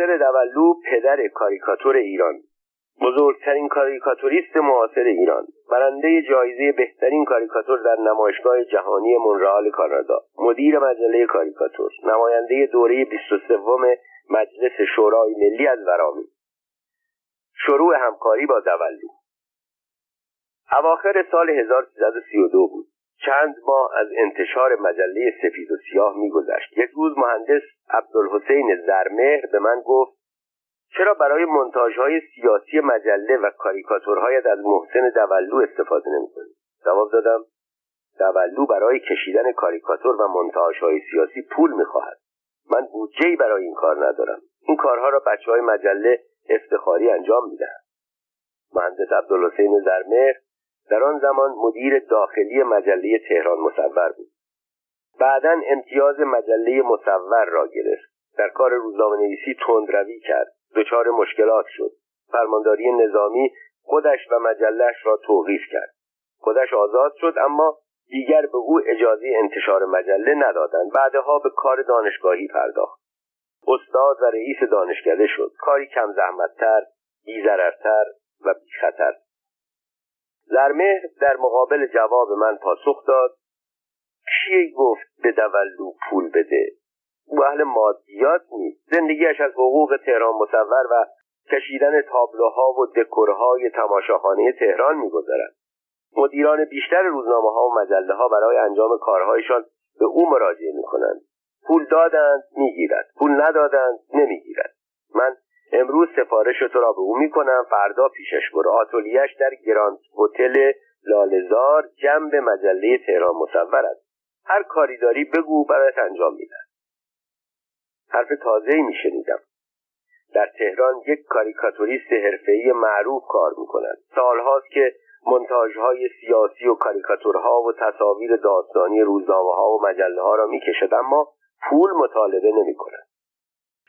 محسن دولو پدر کاریکاتور ایران، بزرگترین کاریکاتوریست معاصر ایران، برنده جایزه بهترین کاریکاتور در نمایشگاه جهانی مونرال کانادا، مدیر مجله کاریکاتور، نماینده دوره 23 مجلس شورای ملی از ورامین. شروع همکاری با دولو اواخر سال 1332 بود. چند ماه از انتشار مجله سفید و سیاه می‌گذشت. یک روز مهندس عبدالحسین زرمهر به من گفت: چرا برای مونتاژهای سیاسی مجله و کاریکاتورهایت از محسن دولو استفاده نمی‌کنی؟ جواب دادم: دولو برای کشیدن کاریکاتور و مونتاژهای سیاسی پول می‌خواهد. من بودجه‌ای برای این کار ندارم. این کارها را بچه‌های مجله افتخاری انجام می‌دهند. مهندس عبدالحسین زرمهر در آن زمان مدیر داخلی مجله تهران مصور بود. بعداً امتیاز مجله مصور را گرفت. در کار روزنامه‌نویسی تندروی کرد. دچار مشکلات شد. فرمانداری نظامی خودش و مجله‌اش را توقیف کرد. خودش آزاد شد، اما دیگر به او اجازه انتشار مجله ندادند. بعدها به کار دانشگاهی پرداخت. استاد و رئیس دانشکده شد. کاری کم زحمت‌تر، بی‌ضررتر و بی‌خطر. زرمهر در مقابل جواب من پاسخ داد: کی گفت به دولو پول بده؟ او اهل مادیات نیست. زندگیش از حقوق تهران مصور و کشیدن تابلوها و دکورهای تماشاخانه تهران می‌گذرد. مدیران بیشتر روزنامه‌ها و مجله‌ها برای انجام کارهایشان به او مراجعه می‌کنند. پول دادند می‌گیرد، پول ندادند نمی‌گیرد. من امروز سفارش تو را به او می‌کنم، فردا پیشش برو. آتلیه‌اش در گراند هتل لاله‌زار جنب مجله تهران مصور است. هر کاری داری بگو، برایت انجام می‌دهم. حرف تازه‌ای می‌شنیدم. در تهران یک کاریکاتوریست حرفه‌ای معروف کار می‌کند. سال‌هاست که مونتاژهای سیاسی و کاریکاتورها و تصاویر داستانی روزنامه‌ها و مجله‌ها را می‌کشد، اما پول مطالبه نمی‌کند.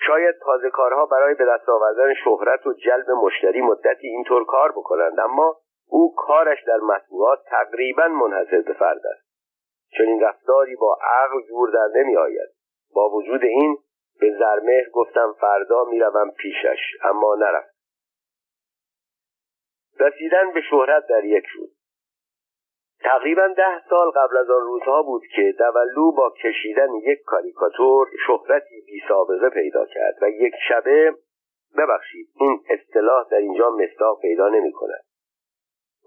شاید تازه‌کارها برای به دست آوردن شهرت و جلب مشتری مدتی اینطور کار بکنند، اما او کارش در مطبوعات تقریباً منحصر به فرد است. چنین رفتاری با عقل جور در نمی‌آید. با وجود این به زرمهر گفتم فردا میروم پیشش، اما نرفت. رسیدن به شهرت در یک روز. تقریباً 10 سال قبل از آن روزها بود که دولو با کشیدن یک کاریکاتور شهرتی بی سابقه پیدا کرد و یک شبه، ببخشید این اصطلاح در اینجا مصداق پیدا نمی کند،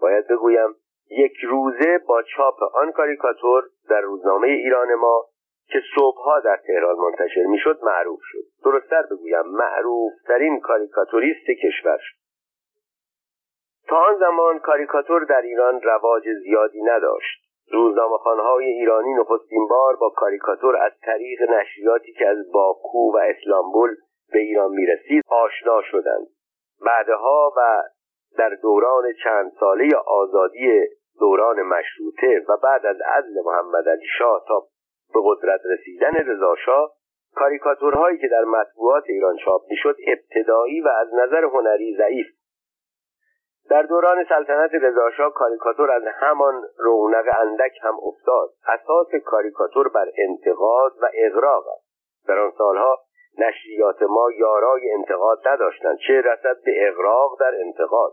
باید بگویم یک روزه، با چاپ آن کاریکاتور در روزنامه ایران ما که صبحها در تهران منتشر می شد معروف شد. درست‌تر بگویم معروف ترین کاریکاتوریست کشور شد. تا آن زمان کاریکاتور در ایران رواج زیادی نداشت. روزنامه‌خوان‌های ایرانی نخستین بار با کاریکاتور از طریق نشریاتی که از باکو و استانبول به ایران می‌رسید آشنا شدند. بعدها و در دوران چند ساله آزادی دوران مشروطه و بعد از عزل محمد علی شاه تا به قدرت رسیدن رضا شاه، کاریکاتورهایی که در مطبوعات ایران چاپ می‌شد ابتدایی و از نظر هنری ضعیف. در دوران سلطنت رضا شاه کاریکاتور از همان رونق اندک هم افتاد. اساس کاریکاتور بر انتقاد و اغراق است. در آن سالها نشریات ما یارای انتقاد نداشتند، چه رسد به اغراق در انتقاد.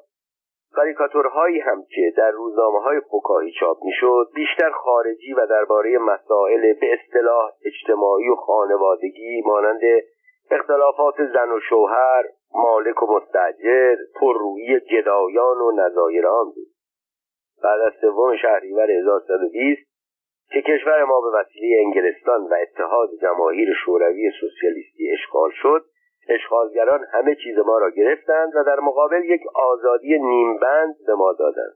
کاریکاتورهایی هم که در روزنامه‌های فکاهی چاپ می‌شد بیشتر خارجی و درباره مسائل به اصطلاح اجتماعی و خانوادگی مانند اختلافات زن و شوهر، مالک و مستاجر، پررویی گدایان و نظایر آن بود. بعد از 3 شهریور 1320 که کشور ما به وسیله انگلستان و اتحاد جماهیر شوروی سوسیالیستی اشغال شد، اشغالگران همه چیز ما را گرفتند و در مقابل یک آزادی نیمبند به ما دادند.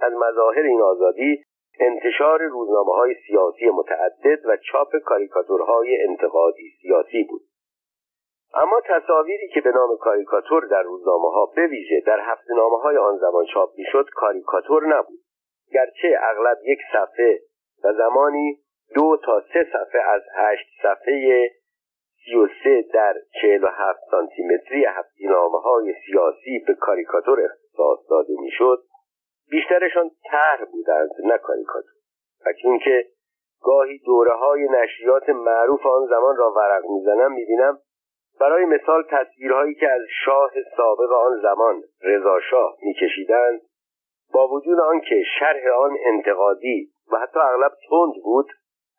از مظاهر این آزادی انتشار روزنامه‌های سیاسی متعدد و چاپ کاریکاتورهای انتقادی سیاسی بود. اما تصاویری که به نام کاریکاتور در روزنامه‌ها به ویژه در هفته‌نامه‌های آن زمان چاپ می‌شد کاریکاتور نبود، گرچه اغلب 1 صفحه و زمانی 2 تا 3 صفحه از 8 صفحه 33 در 47 سانتیمتری هفته‌نامه‌های سیاسی به کاریکاتور اختصاص داده می‌شد، بیشترشان طرح بودند نه کاریکاتور. اکنون که گاهی دوره‌های نشریات معروف آن زمان را ورق می‌زنم می‌بینم برای مثال تصویرهایی که از شاه سابق آن زمان رضا شاه می‌کشیدند با وجود آنکه شرح آن انتقادی و حتی اغلب تند بود،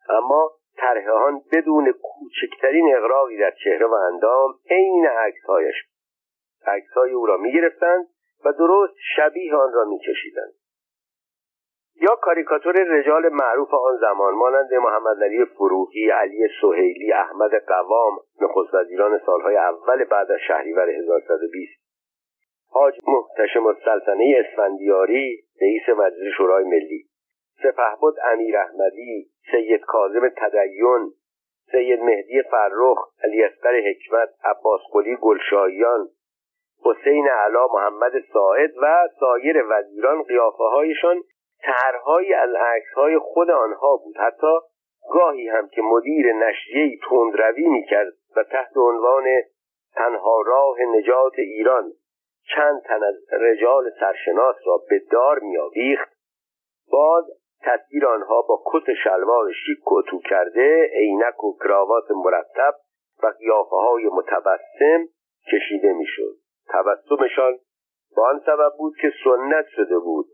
اما طرح آن بدون کوچکترین اغراقی در چهره و اندام عین عکس‌هایش بود. عکس‌های او را می‌گرفتند و درست شبیه آن را می‌کشیدند. یا کاریکاتور رجال معروف آن زمان مانند محمد علی فروغی، علی سهیلی، احمد قوام نخست وزیران سالهای اول بعد از شهریور 1120، حاج محتشم السلطنه اسفندیاری رئیس مجلس شورای ملی، سپهبد امیر احمدی، سید کاظم تدین، سید مهدی فرخ، علی اصغر حکمت، عباس قلی گلشاهیان، حسین علا، محمد ساعد و سایر وزیران قیافه‌هایشان طرحهایی از عکس‌های خود آنها بود. حتی گاهی هم که مدیر نشریه‌ای تندروی می‌کرد و تحت عنوان تنها راه نجات ایران چند تن از رجال سرشناس را به دار می‌آویخت، باز تصویر آنها با کت شلوار شیک و تو کرده، عینک و کراوات مرتب و قیافه‌های متبسم کشیده می‌شد. تبسمشان به آن سبب بود که سنت شده بود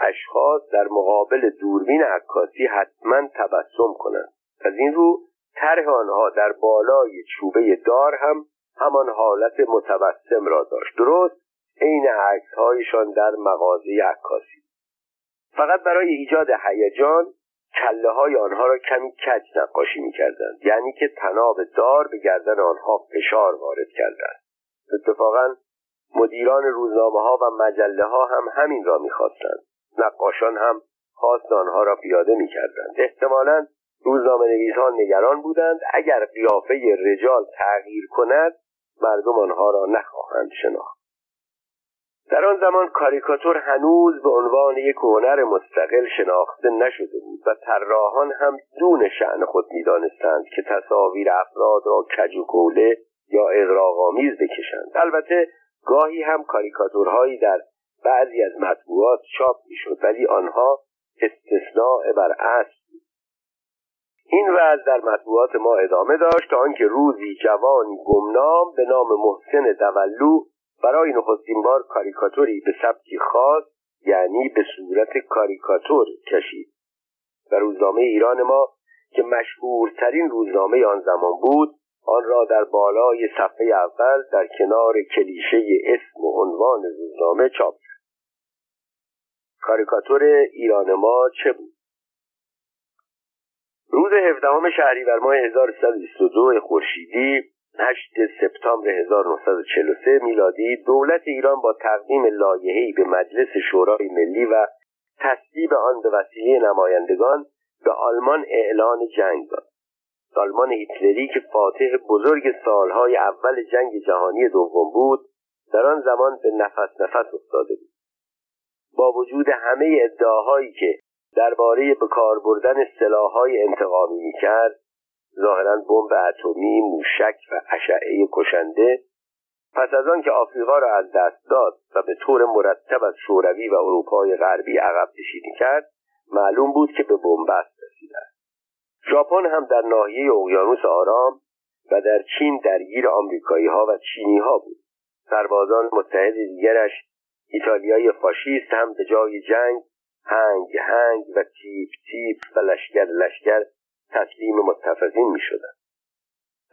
اشخاص در مقابل دوربین عکاسی حتما تبسم کنند. از این رو طرح آنها در بالای چوبه دار هم همان حالت متبسم را داشت، درست عین عکس‌هایشان در مغازه عکاسی. فقط برای ایجاد هیجان کله‌های آنها را کمی کج نقاشی می‌کردند، یعنی که تناب دار به گردن آنها فشار وارد کردند. اتفاقاً مدیران روزنامه‌ها و مجله‌ها هم همین را می‌خواستند. نقاشان هم خواست آنها را پیاده می‌کردند. احتمالاً روزنامه‌نویسان نگران بودند اگر قیافه رجال تغییر کند مردم آنها را نخواهند شناخت. در آن زمان کاریکاتور هنوز به عنوان یک هنر مستقل شناخته نشده بود و طراحان هم دون شأن خود می‌دانستند که تصاویر افراد را کج و کوله یا اغراق‌آمیز بکشند. البته گاهی هم کاریکاتورهایی در بعضی از مطبوعات چاپ می‌شد، ولی آنها استثناء بر اصل. این وضع در مطبوعات ما ادامه داشت تا آنکه روزی جوانی گمنام به نام محسن دولو برای نخستین بار کاریکاتوری به سبکی خاص، یعنی به صورت کاریکاتور، کشید و روزنامه ایران ما که مشهورترین روزنامه آن زمان بود آن را در بالای صفحه اول در کنار کلیشه اسم و عنوان روزنامه چاپ کرد. کاریکاتور ایران ما چه بود؟ روز 17 شهریور ماه 1322 خورشیدی، 8 سپتامبر 1943 میلادی، دولت ایران با تقدیم لایحه‌ای به مجلس شورای ملی و تصویب آن به وسیله نمایندگان به آلمان اعلان جنگ داد. آلمان هیتلری که فاتح بزرگ سالهای اول جنگ جهانی دوم بود، در آن زمان به نفس نفس افتاده بود. با وجود همه ادعاهایی که درباره به کار بردن سلاح‌های انتقامی می‌کرد، ظاهراً بمب اتمی، موشک و اشعه کشنده، پس از آن که آفریقا را از دست داد و به طور مرتب از شوروی و اروپای غربی عقب نشینی کرد، معلوم بود که به بنبست رسیده است. ژاپن هم در ناحیه اقیانوس آرام و در چین درگیر آمریکایی‌ها و چینی‌ها بود. سربازان متحد دیگرش، ایتالیای فاشیست، هم به جای جنگ هنگ هنگ و تیپ تیپ و لشکر لشکر تسلیم متفقین می شدن.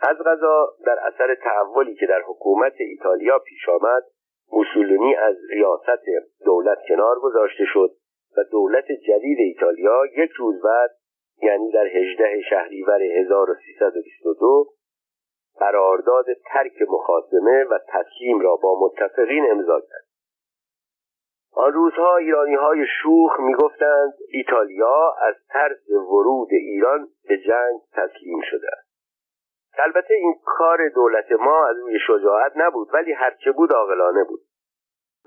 از قضا در اثر تحولی که در حکومت ایتالیا پیش آمد، موسولینی از ریاست دولت کنار گذاشته شد و دولت جدید ایتالیا یک روز بعد، یعنی در 18 شهریور 1322، قرارداد ترک مخاصمه و تسلیم را با متفقین امضا کرد. آن روزها ایرانی‌های شوخ می‌گفتند ایتالیا از طرز ورود ایران به جنگ تسلیم شده است. البته این کار دولت ما از روی شجاعت نبود، ولی هرچه بود عاقلانه بود.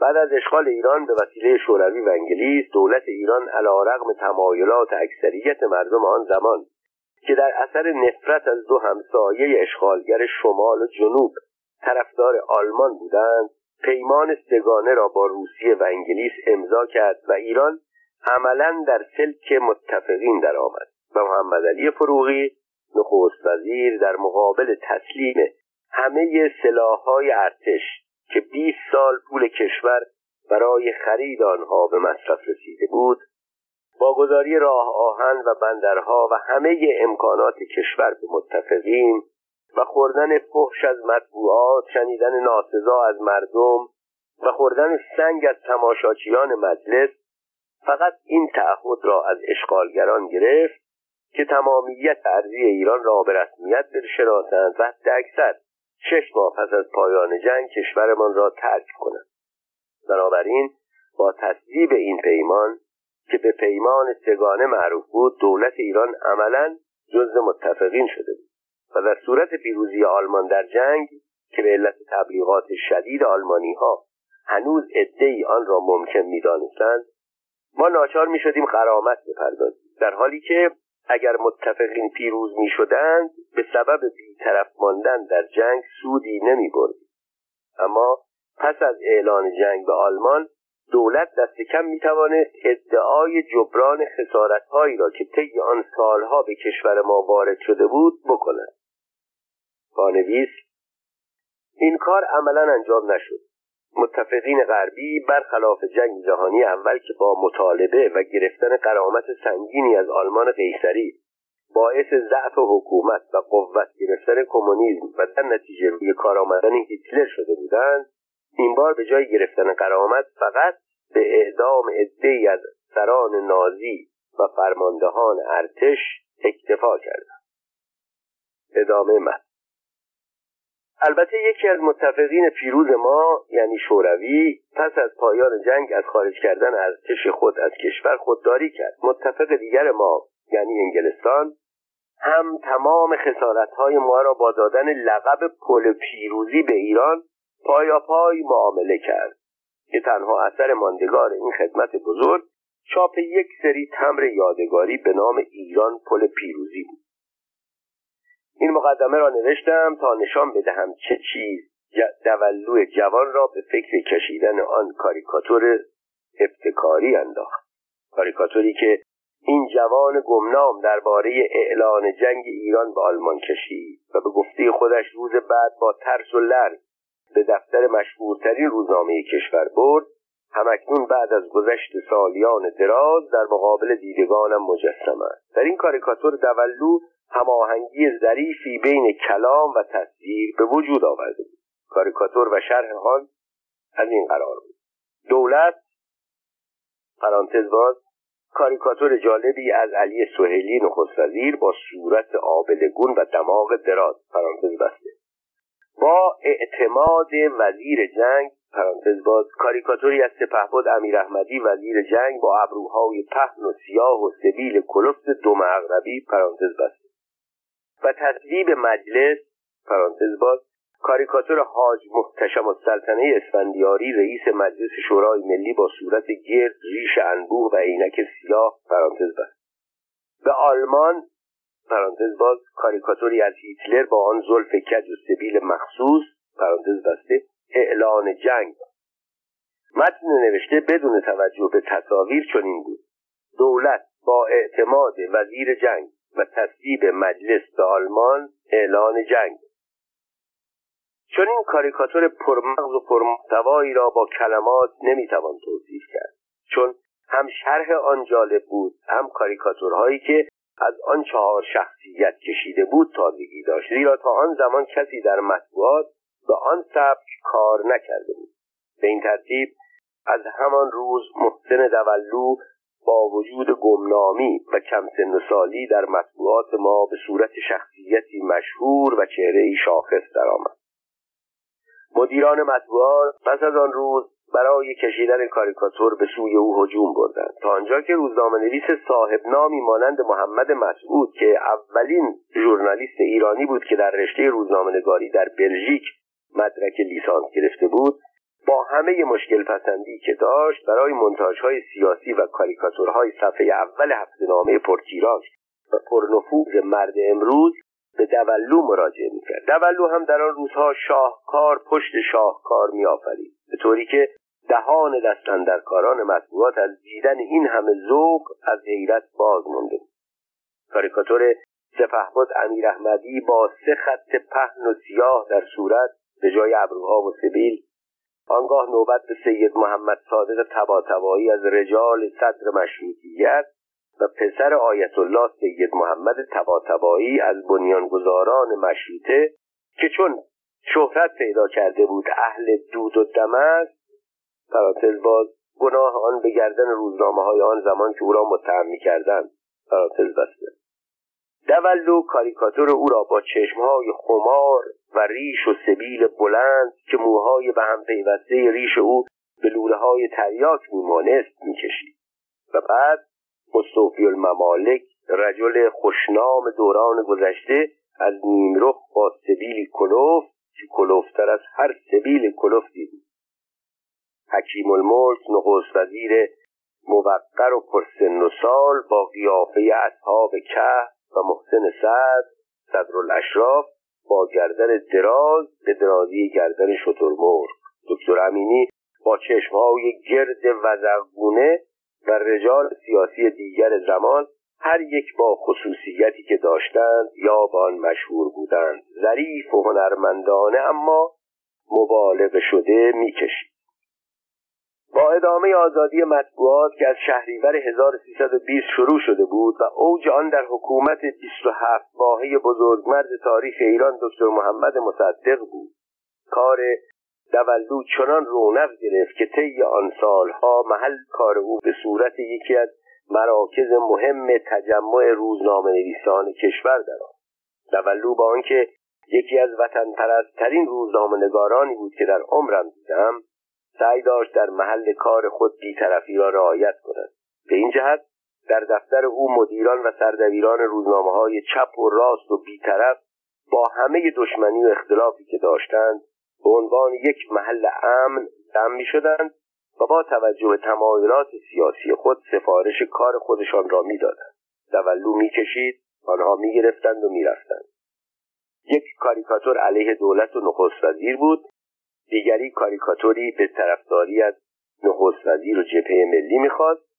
بعد از اشغال ایران به وسیله شوروی و انگلیس، دولت ایران علی‌رغم تمایلات اکثریت مردم آن زمان که در اثر نفرت از دو همسایه اشغالگر شمال و جنوب طرفدار آلمان بودند، پیمان سگانه را با روسیه و انگلیس امضا کرد و ایران عملاً در سلک متفقین درآمد و محمد علی فروغی نخست وزیر در مقابل تسلیم همه سلاح‌های ارتش که 20 سال پول کشور برای خرید آنها به مصرف رسیده بود، با گذاری راه آهن و بندرها و همه امکانات کشور به متفقین و خوردن فحش از مطبوعات، شنیدن ناسزا از مردم و خوردن سنگ از تماشاچیان مجلس، فقط این تعهد را از اشغالگران گرفت که تمامیت ارضی ایران را به رسمیت بشناسند و حداکثر 6 ماه پس از پایان جنگ کشورمان را ترک کنند. بنابراین با تصویب این پیمان که به پیمان سگانه معروف بود، دولت ایران عملاً جزو متفقین شده بود و در صورت پیروزی آلمان در جنگ که به علت تبلیغات شدید آلمانی‌ها هنوز عده‌ای آن را ممکن می‌دانستند، ما ناچار می‌شدیم غرامت بپردازیم، در حالی که اگر متفقین پیروز می‌شدند به سبب بی‌طرف ماندن در جنگ سودی نمی‌بردیم. اما پس از اعلان جنگ به آلمان، دولت دست کم میتوانست ادعای جبران خسارتهایی را که طی آن سالها به کشور ما وارد شده بود بکند. بانویس: این کار عملا انجام نشد. متفقین غربی برخلاف جنگ جهانی اول که با مطالبه و گرفتن غرامت سنگینی از آلمان قیصری باعث ضعف حکومت و قوت گرفتن کمونیسم و در نتیجه روی کار آمدن هیتلر شده بودند، این بار به جای گرفتن غرامت فقط به اعدام عده‌ای از سران نازی و فرماندهان ارتش اکتفا کردند. ادامه متن. البته یکی از متفقین پیروز ما یعنی شوروی پس از پایان جنگ از خارج کردن ارتش خود از کشور خودداری کرد. متفق دیگر ما یعنی انگلستان هم تمام خسارت‌های ما را با دادن لقب پل پیروزی به ایران پایاپای معامله کرد که تنها اثر ماندگار این خدمت بزرگ چاپ یک سری تمبر یادگاری به نام ایران پل پیروزی بود. این مقدمه را نوشتم تا نشان بدهم چه چیز دولو جوان را به فکر کشیدن آن کاریکاتور ابتکاری انداخت، کاریکاتوری که این جوان گمنام درباره اعلان جنگ ایران به آلمان کشید و به گفته خودش روز بعد با ترس و لرز به دفتر مشهورترین روزنامه کشور برد، همکنون بعد از گذشت سالیان دراز در مقابل دیدگانم مجسم است. در این کاریکاتور دولو هماهنگی ظریفی بین کلام و تصویر به وجود آورده بود. کاریکاتور و شرح آن از این قرار بود: دولت (باز) کاریکاتور جالبی از علی سهیلی نخست وزیر با صورت آبلگون و دماغ دراز (بسته) با اعتماد وزیر جنگ (باز) کاریکاتوری از سپهبد امیر احمدی وزیر جنگ با ابروهای پهن و سیاه و سبیل کلفت دم عقربی (بسته) و تصویب مجلس (باز) کاریکاتور حاج محتشم السلطنه اسفندیاری رئیس مجلس شورای ملی با صورت گرد، ریش انبوه و عینک سیاه (بسته) به آلمان (باز) کاریکاتوری از هیتلر با آن زلف کج و سبیل مخصوص (بسته) اعلان جنگ. متن نوشته بدون توجه به تصاویر چنین بود: دولت با اعتماد وزیر جنگ و تصویب مجلس به آلمان اعلان جنگ. چنین کاریکاتور پرمغز و پرمحتوایی را با کلمات نمیتوان توصیف کرد، چون هم شرح آن جالب بود، هم کاریکاتورهایی که از آن 4 شخصیت کشیده بود تازگی داشت، زیرا تا آن زمان کسی در مطبوعات به آن سبک کار نکرده بود. به این ترتیب از همان روز محسن دولو با وجود گمنامی و کم سن و سالی در مطبوعات ما به صورت شخصیتی مشهور و چهره‌ای شاخص درآمد. مدیران مطبوعات پس از آن روز برای کشیدن کاریکاتور به سوی او هجوم بردند، تا آنجا که روزنامه‌نویس صاحب نامی مانند محمد مسعود که اولین ژورنالیست ایرانی بود که در رشته روزنامه‌نگاری در بلژیک مدرک لیسانس گرفته بود، با همه مشکل پسندی که داشت برای مونتاژهای سیاسی و کاریکاتورهای صفحه اول هفته‌نامه پرتیراژ و پرنفوذ مرد امروز به دولو مراجعه می‌کرد. دولو هم در آن روزها شاهکار پشت شاهکار می‌آفرید، به طوری که دهان دستاندرکاران مطبوعات از دیدن این همه ذوق از حیرت باز مانده بود. کاریکاتور سپهبد امیر احمدی با 3 خط پهن و سیاه در صورت به جای ابروها و سبیل. آنگاه نوبت به سید محمدصادق طباطبایی از رجال صدر مشروطیت و پسر آیت الله سید محمد طباطبایی از بنیانگذاران مشروطه که چون شهرت پیدا کرده بود اهل دود و دم است، پرانتز باز گناه آن به گردن روزنامه‌های آن زمان که او را متهم می‌کردند، پرانتز بسته. دولو کاریکاتور او را با چشم‌های خمار و ریش و سبیل بلند که موهای به هم پیوسته ریش او به لوله‌های تریاک میمانست می‌کشید و بعد مستوفی الممالک، رجل خوشنام دوران گذشته، از نیمرخ با سبیلی کلوف که کلوفتر از هر سبیل کلوفتی بود. حکیم الملت، نخست وزیر موقر و پرسن و سال با قیافه اصحاب کهف و محسن صدرالاشراف با گردن دراز به درازی گردن شترمرغ. دکتر امینی با چشمهای گرد وزغگونه و رجال سیاسی دیگر زمان، هر یک با خصوصیتی که داشتند یا با آن مشهور بودند، ظریف و هنرمندانه اما مبالغه شده میکشید. با ادامه آزادی مطبوعات که از شهریور 1320 شروع شده بود و اوج آن در حکومت 27 ماهه بزرگمرد تاریخ ایران دکتر محمد مصدق بود، کار دولو چنان رونق گرفت که طی آن سالها محل کار او به صورت یکی از مراکز مهم تجمع روزنامه‌نویسان کشور درآمد. دولو با آنکه یکی از وطن پرست‌ترین روزنامه‌نگارانی بود که در عمرم دیدم، سعی داشت در محل کار خود بی‌طرفی را رعایت کند. به این جهت در دفتر او مدیران و سردبیران روزنامه‌های چپ و راست و بی‌طرف با همه دشمنی و اختلافی که داشتند به عنوان یک محل امن جمع می‌شدند و با توجه به تمایلات سیاسی خود سفارش کار خودشان را می‌دادند. دولو می‌کشید، آنها می‌گرفتند و می‌رفتند. یک کاریکاتور علیه دولت و نخست وزیر بود، دیگری کاریکاتوری به طرفداری از نخست وزیر و جبهه ملی می‌خواست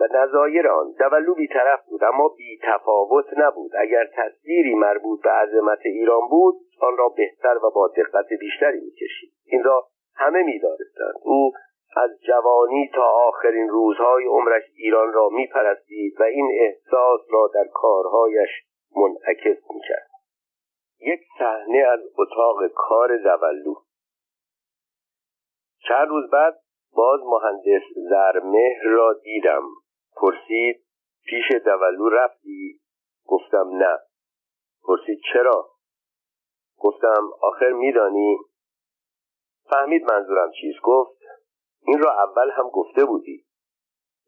و نظایر آن. دولو بی‌طرف بود اما بی‌تفاوت نبود. اگر تصویری مربوط به عظمت ایران بود آن را بهتر و با دقت بیشتری می‌کشید. این را همه می‌دانستند. او از جوانی تا آخرین روزهای عمرش ایران را می‌پرستید و این احساس را در کارهایش منعکس می‌کرد. یک صحنه از اتاق کار دولو. چند روز بعد باز مهندس زرمه را دیدم. پرسید پیش دولو رفتی؟ گفتم نه. پرسید چرا؟ گفتم آخر میدانی؟ فهمید منظورم چیست. گفت این را اول هم گفته بودی.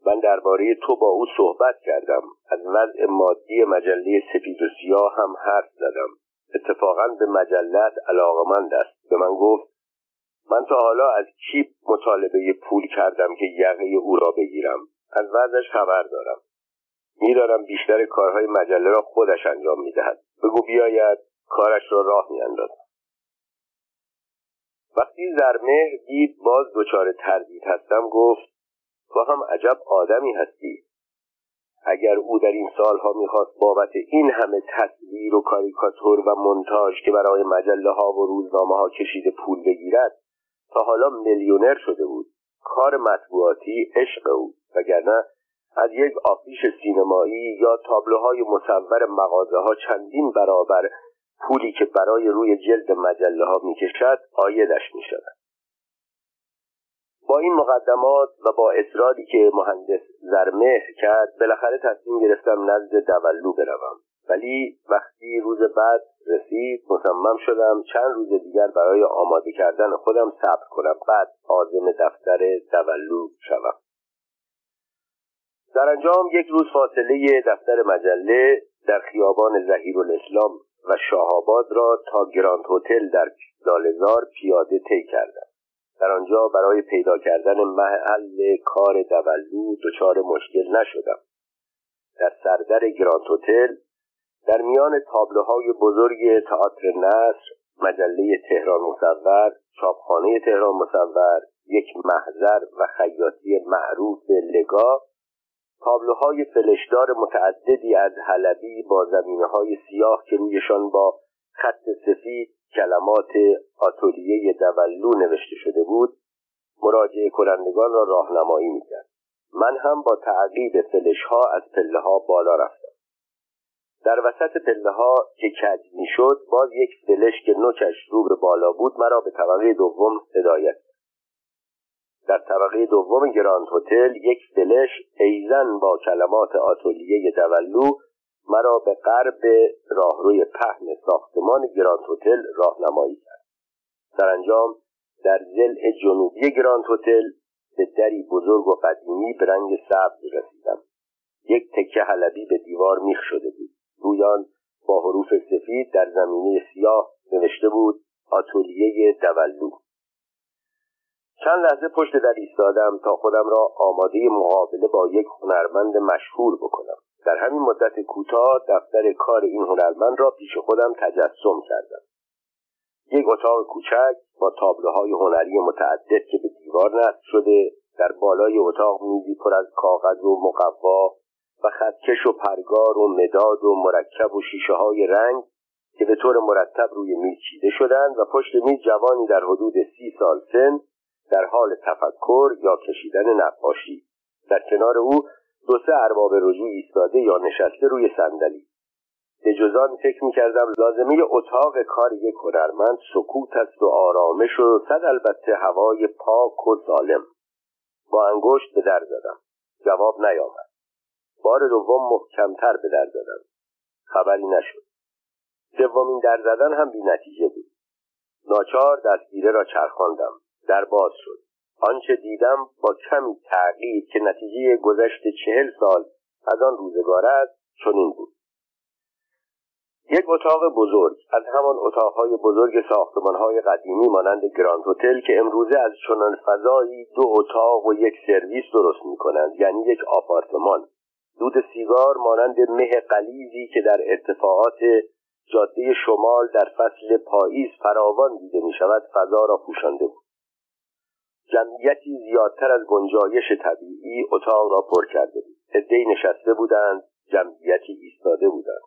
من درباره تو با او صحبت کردم، از وضع مادی مجله سفید و سیاه هم حرف زدم. اتفاقا به مجلت علاقه‌مند است. به من گفت من تا حالا از کی مطالبه پول کردم که یقه او را بگیرم؟ از وضعش خبر دارم، می‌دانم بیشتر کارهای مجله را خودش انجام می‌دهد. بگو بیاید کارش را راه می‌اندازم. وقتی زرمهر دید باز دچار تردید هستم، گفت تو هم عجب آدمی هستی. اگر او در این سالها می‌خواست بابت این همه تصویر و کاریکاتور و مونتاژ که برای مجله‌ها و روزنامه‌ها کشیده پول بگیرد، تا حالا میلیونر شده بود. کار مطبوعاتی عشق او، وگرنه از یک آفیش سینمایی یا تابلوهای مصور مغازه‌ها چندین برابر پولی که برای روی جلد مجله‌ها می‌کشد عایدش می‌شد. با این مقدمات و با اصراری که مهندس زرمه کرد، بالاخره تصمیم گرفتم نزد دولو بروم. ولی وقتی روز بعد رسید مصمم شدم چند روز دیگر برای آماده کردن خودم صبر کنم، بعد عازم دفتر دولو شوم. سرانجام یک روز فاصله دفتر مجله در خیابان ظهیرالاسلام و شاه‌آباد را تا گراند هتل در لاله‌زار پیاده طی کردم. در آنجا برای پیدا کردن محل کار دولو دچار مشکل نشدم. در سردر گراند هتل در میان تابلوهای بزرگ تئاتر نصر، مجله تهران مصور، چاپخانه تهران مصور، یک محضر و خیاطی معروف لگا تابلوهای فلشدار متعددی از حلبی با زمینه‌های سیاه که رویشان با خط سفید کلمات آتولیه دولو نوشته شده بود مراجعه کنندگان را راهنمایی می‌کرد. من هم با تعقیب فلش‌ها از پله‌ها بالا رفتم. در وسط پله‌ها که کج می‌شد باز یک فلش که نوکش رو به بالا بود مرا به طبقه دوم هدایت کرد. در طبقه دوم گراند هتل یک فلش ایزن با کلمات آتولیه دولو مرا به غرب راهروی پهن ساختمان گراند هتل راهنمایی کرد. سرانجام در ضلع جنوبی گراند هتل به دری بزرگ و قدیمی به رنگ سبز رسیدم. یک تکه حلبی به دیوار میخ شده بود. روی آن با حروف سفید در زمینه سیاه نوشته بود آتولیه دولو. چند لحظه پشت در ایستادم تا خودم را آماده مقابله با یک هنرمند مشهور بکنم. در همین مدت کوتاه دفتر کار این هنرمند را پیش خودم تجسم کردم. یک اتاق کوچک با تابلوهای هنری متعدد که به دیوار نصب شده، در بالای اتاق میزی پر از کاغذ و مقوا و خطکش و پرگار و مداد و مرکب و شیشه‌های رنگ که به طور مرتب روی میز چیده شدند و پشت میز جوانی در حدود 30 سال سن در حال تفکر یا کشیدن نقاشی، در کنار او 2-3 ارباب رجوع ایستاده یا نشسته روی صندلی. به جزان فکر می‌کردم لازمه اتاق کار یک هنرمند سکوت است و آرامش و صد البته هوای پاک و سالم. با انگشت به در زدم. جواب نیامد. بار دوم محکم‌تر به در زدم. خبری نشد. سومین در زدن هم بی‌نتیجه بود. ناچار دستگیره را چرخاندم. در باز شد. آنچه دیدم با کمی تغییر که نتیجه گذشت 40 سال از آن روزگار است چنین بود. یک اتاق بزرگ از همان اتاقهای بزرگ ساختمانهای قدیمی مانند گراند هتل که امروزه از چنان فضایی 2 اتاق و یک سرویس درست می‌کنند، یعنی یک آپارتمان. دود سیگار مانند مه غلیظی که در ارتفاعات جاده شمال در فصل پاییز فراوان دیده می‌شود فضا را پوشانده بود. جمعیتی زیادتر از گنجایش طبیعی اتاق را پر کرده بود. عده‌ای نشسته بودند، جمعیتی ایستاده بودند.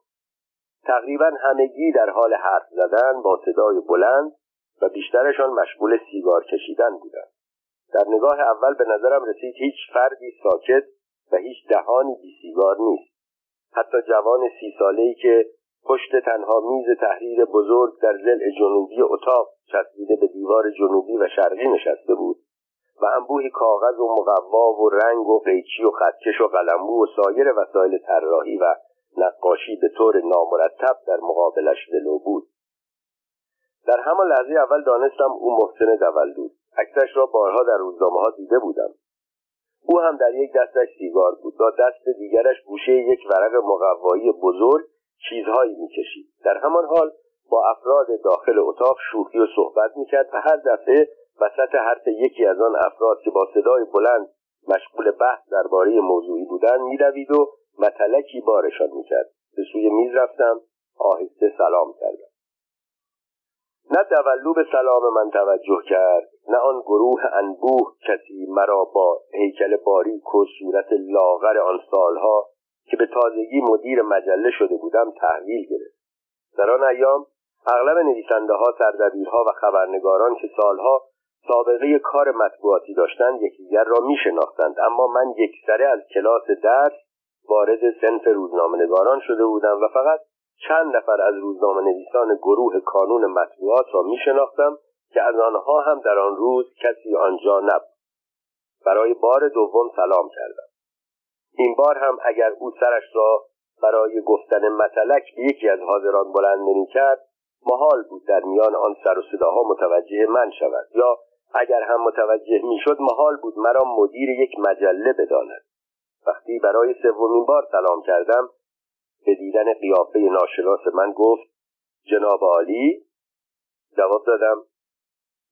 تقریبا همگی در حال حرف زدن با صدای بلند و بیشترشان مشغول سیگار کشیدن بودند. در نگاه اول به نظرم رسید هیچ فردی ساکت و هیچ دهانی بی سیگار نیست. حتی جوان 30 ساله‌ای که پشت تنها میز تحریر بزرگ در ضلع جنوبی اتاق چسبیده به دیوار جنوبی و شرقی نشسته بود و انبوهی کاغذ و مقوا و رنگ و قیچی و خطکش و قلمو و سایر وسایل طراحی و نقاشی به طور نامرتب در مقابلش دلو بود. در همان لحظه اول دانستم او محسن دولوست. عکسش را بارها در روزنامه‌ها دیده بودم. او هم در یک دستش سیگار بود، با دست دیگرش گوشه یک ورق مقوایی بزرگ چیزهایی می‌کشید. در همان حال با افراد داخل اتاق شوخی و صحبت می‌کرد و هر دفعه وسط حرف یکی از آن افراد که با صدای بلند مشغول بحث درباره موضوعی بودند می‌روید و متلکی بارشان می‌کرد. به سوی میز رفتم، آهسته سلام کردم. نه دولو به سلام من توجه کرد، نه آن گروه انبوه کسی مرا با هیکل باریک و صورت لاغر آن سالها که به تازگی مدیر مجله شده بودم تحویل گرفت. در آن ایام اغلب نویسنده‌ها، سردبیرها و خبرنگاران که سالها سابقه کار مطبوعاتی داشتند یکدیگر را می‌شناختند، اما من یکسره از کلاس درس وارد صنف روزنامه‌نگاران شده بودم و فقط چند نفر از روزنامه‌نویسان گروه کانون مطبوعات را می‌شناختم که از آنها هم در آن روز کسی آنجا نبود. برای بار دوم سلام کردم. این بار هم اگر او سرش را برای گفتن متلک به یکی از حاضران بلند نمی‌کرد، محال بود در میان آن سر و صداها متوجه من شود، یا اگر هم متوجه می‌شد محال بود مرا مدیر یک مجله بداند. وقتی برای سومین بار سلام کردم، به دیدن قیافه ناشناس من گفت جناب عالی. جواب دادم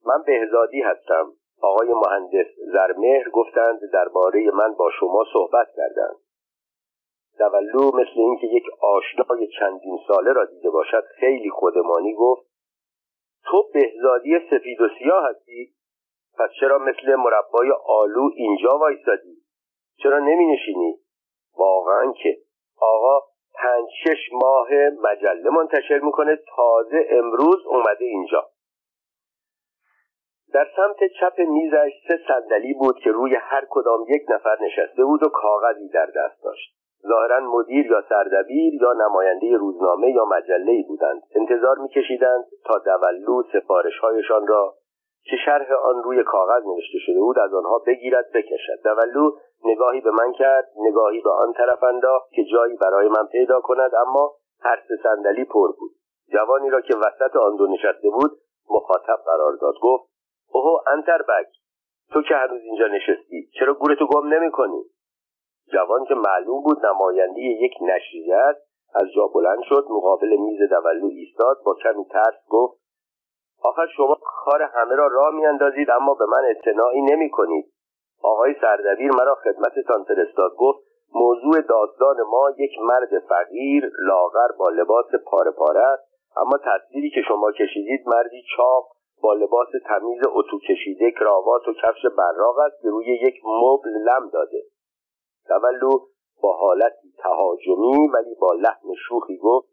من بهزادی هستم. آقای مهندس زرمهر گفتند درباره من با شما صحبت کردند. دولو مثل اینکه یک آشنای چندین ساله را دیده باشد خیلی خودمانی گفت تو بهزادی سفید و سیاه هستی؟ پس چرا مثل مربای آلو اینجا وایسادی؟ چرا نمی نشینی؟ واقعا که آقا 5-6 ماه مجله منتشر میکنه، تازه امروز اومده اینجا. در سمت چپ میزش 3 صندلی بود که روی هر کدام 1 نفر نشسته بود و کاغذی در دست داشت. ظاهرا مدیر یا سردبیر یا نماینده روزنامه یا مجله‌ای بودند. انتظار میکشیدند تا دولو سفارش‌هایشان را که شرح آن روی کاغذ نوشته شده بود از آنها بگیرد بکشد. دولو نگاهی به من کرد، نگاهی به آن طرف انداخت که جایی برای من پیدا کند، اما هر 3 صندلی پر بود. جوانی را که وسط آن دو نشسته بود مخاطب قرار داد. گفت: اوه انتربک، تو که هنوز اینجا نشستی چرا گورتو گم نمی‌کنی؟ جوان که معلوم بود نماینده یک نشریه است از جا بلند شد، مقابل میز دولو ایستاد، با کمی ترس گفت: آخر شما کار همه را راه میاندازید اما به من اطلاعی نمی‌کنید. آقای سردبیر مرا خدمتتان فرستاد. گفت: موضوع داستان ما یک مرد فقیر لاغر با لباس پاره پاره است، اما تصویری که شما کشیدید مردی چاق با لباس تمیز اتو کشیده، کراوات و کفش براق است که روی یک مبل لم داده. دولو با حالتی تهاجمی ولی با لحن شوخی گفت: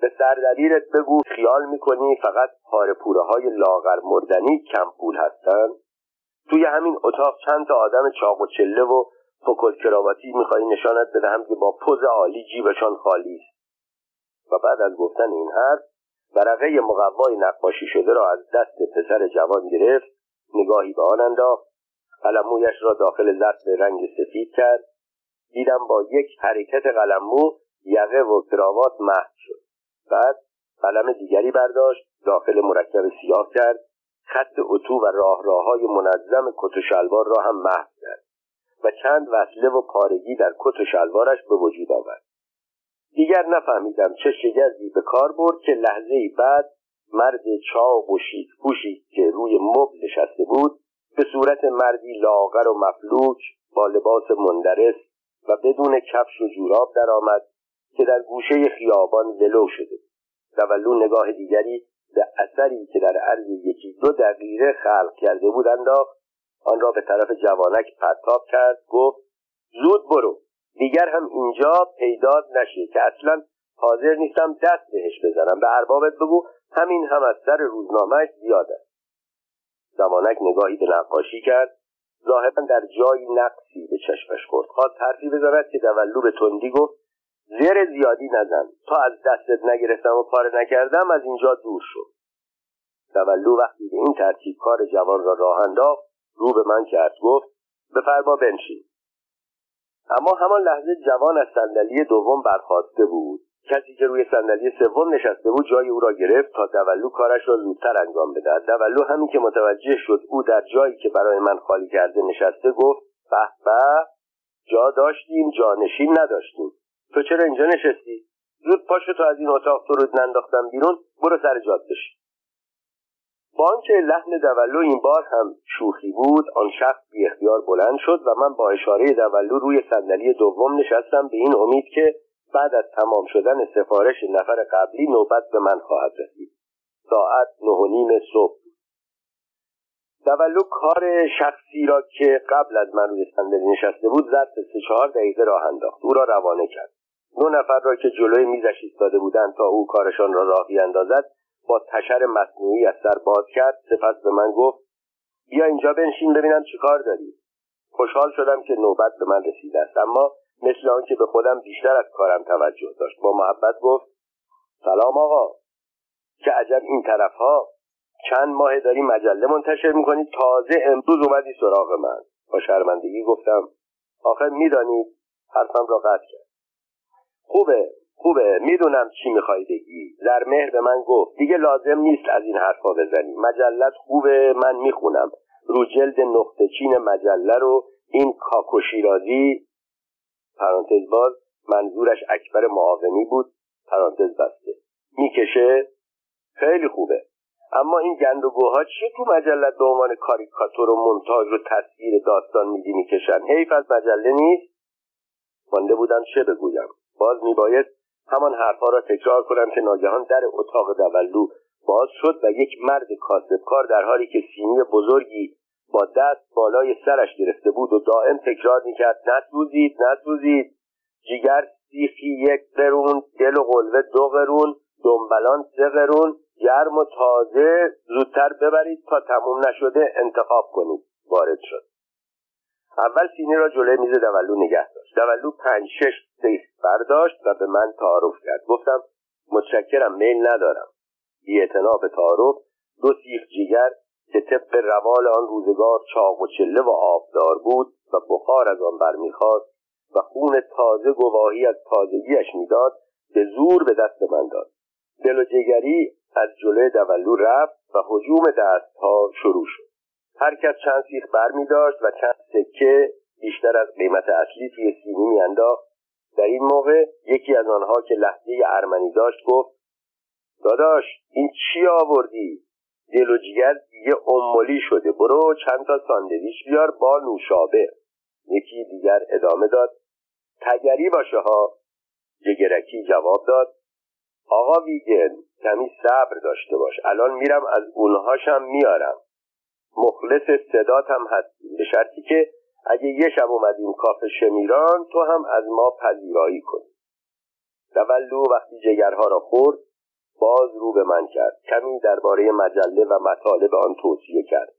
به سردبیرت بگو خیال میکنی فقط پاره‌پوره های لاغر مردنی کم پول هستن؟ توی همین اتاق چند تا آدم چاق و چله و فکل کراواتی میخوایی نشانت بدهم که با پوز عالی جیبشان خالی است. و بعد از گفتن این حرف ورقه مقوای نقاشی شده را از دست پسر جوان گرفت، نگاهی به آن انداخت، قلمویش را داخل ظرف رنگ سفید کرد. دیدم با یک حرکت قلمو یقه و کراوات محو شد. بعد قلم دیگری برداشت، داخل مرکب سیاه کرد، خط اتو و راههای منظم کت و شلوار را هم محو کرد و چند وصله و پارگی در کت و شلوارش به وجود آورد. دیگر نفهمیدم چه شگرزی به کار برد که لحظه‌ای بعد مرد چاق و شیک‌پوشی که روی مبل نشسته بود به صورت مردی لاغر و مفلوج با لباس مندرس و بدون کفش و جوراب درآمد که در گوشه خیابان ولو شده. دولو نگاه دیگری به اثری که در عرض 1-2 دقیقه خلق کرده بود انداخت، آن را به طرف جوانک پرتاب کرد، گفت: زود برو، دیگر هم اینجا پیدات نشی که اصلا حاضر نیستم دست بهش بزنم. به اربابت بگو همین هم از سر روزنامه‌اش زیاد است. زمانک نگاهی به نقاشی کرد، ظاهرا در جایی نقصی به چشمش خورد. خواست حرفی بزند که دولو به تندی گفت: زر زیادی نزن، تا از دستت نگرفتم و پاره نکردم از اینجا دور شو. دولو وقتی به این ترتیب کار جوان را راه انداخت، رو به من کرد، گفت: بفرما بنشین. اما همان لحظه جوان از صندلی دوم برخاسته بود. کسی که روی صندلی سوم نشسته بود جای او را گرفت تا دولو کارش را زودتر انجام بدهد. دولو همین که متوجه شد او در جایی که برای من خالی کرده نشسته، گفت: به به، جا داشتیم جانشین نداشتیم. تو چرا اینجا نشستی؟ زود پاشو، تا از این اتاق تو رو ننداختم بیرون، برو سر جات بشی. با آنکه لحن دولو این بار هم شوخی بود، آن شخص بی اختیار بلند شد و من با اشاره دولو روی صندلی دوم نشستم، به این امید که بعد از تمام شدن سفارش نفر قبلی نوبت به من خواهد رسید. ساعت 9:30 بود. دولو کار شخصی را که قبل از من روی صندلی نشسته بود ظرف 3-4 دقیقه راه انداخت. او را روانه کرد. 2 نفر را که جلوی میزش ایستاده بودند تا او کارشان را راه بیاندازد با تشر مصنوعی از سر باز کرد. سپس به من گفت: بیا اینجا بنشین ببینم چی کار داری. خوشحال شدم که نوبت به من رسیده است، اما مثل آن که به خودم بیشتر از کارم توجه داشت. با محبت گفت: سلام آقا، که عجب این طرف ها. چند ماه داری مجله منتشر میکنی، تازه امروز اومدی سراغ من. با شرمندگی گفتم: آخه میدانی. حرفم را قطع کرد. خوبه میدونم چی میخوای بگی. در مهر به من گفت: دیگه لازم نیست از این حرفا بزنی. مجلت خوبه، من میخونم. رو جلد نقطه چین مجله رو این کاکو شیرازی پرانتز باز، منظورش اکبر معاونی بود، پرانتز بسته، میکشه، خیلی خوبه. اما این گندوگوها چی تو مجلت به عنوان کاریکاتور و مونتاژ و تصویر داستان میدی میکشن؟ حیف از مجله نیست؟ مانده بودم چه بگویم. باز میباید همان حرفا را تکرار کنم که ناگهان در اتاق دولو باز شد و یک مرد کاسبکار در حالی که سینی بزرگی با دست بالای سرش گرفته بود و دائم تکرار میکرد: نسوزید، نسوزید، جیگر 31 قرون، دل و قلوه 2 قرون، دنبلان 3 قرون. گرم و تازه زودتر ببرید تا تموم نشده انتخاب کنید. وارد شد. اول سینی را جلوی میز دولو نگه داشت. دولو 5-6 سیخ برداشت و به من تعارف کرد. گفتم متشکرم، میل ندارم. بی‌اعتنا به تعارف 2 سیخ جیگر که طبق روال آن روزگار چاق و چله و آبدار بود و بخار از آن برمیخواست و خون تازه گواهی از تازگیش میداد، به زور به دست من داد. دل و جگری از جلوی دولو رفت و هجوم دستها شروع شد. هر کس چند سیخ برمی داشت و چند سکه بیشتر از قیمت اصلی توی سینی میانداخت. در این موقع یکی از آنها که لحظه ارمنی داشت گفت: داداش این چی آوردی؟ دل و جگر دیگه امولی شده، برو چند تا ساندویچ بیار با نوشابه. یکی دیگر ادامه داد: تگری باشه ها. جگرکی جواب داد: آقا ویگن کمی صبر داشته باش، الان میرم از اونهاشم میارم. مخلص صداتم هستی، به شرطی که اگه یه شب اومدیم کافه شمیران تو هم از ما پذیرایی کنی. دولو وقتی جگرها را خورد باز رو به من کرد. کمی درباره مجله و مطالب آن توصیه کرد.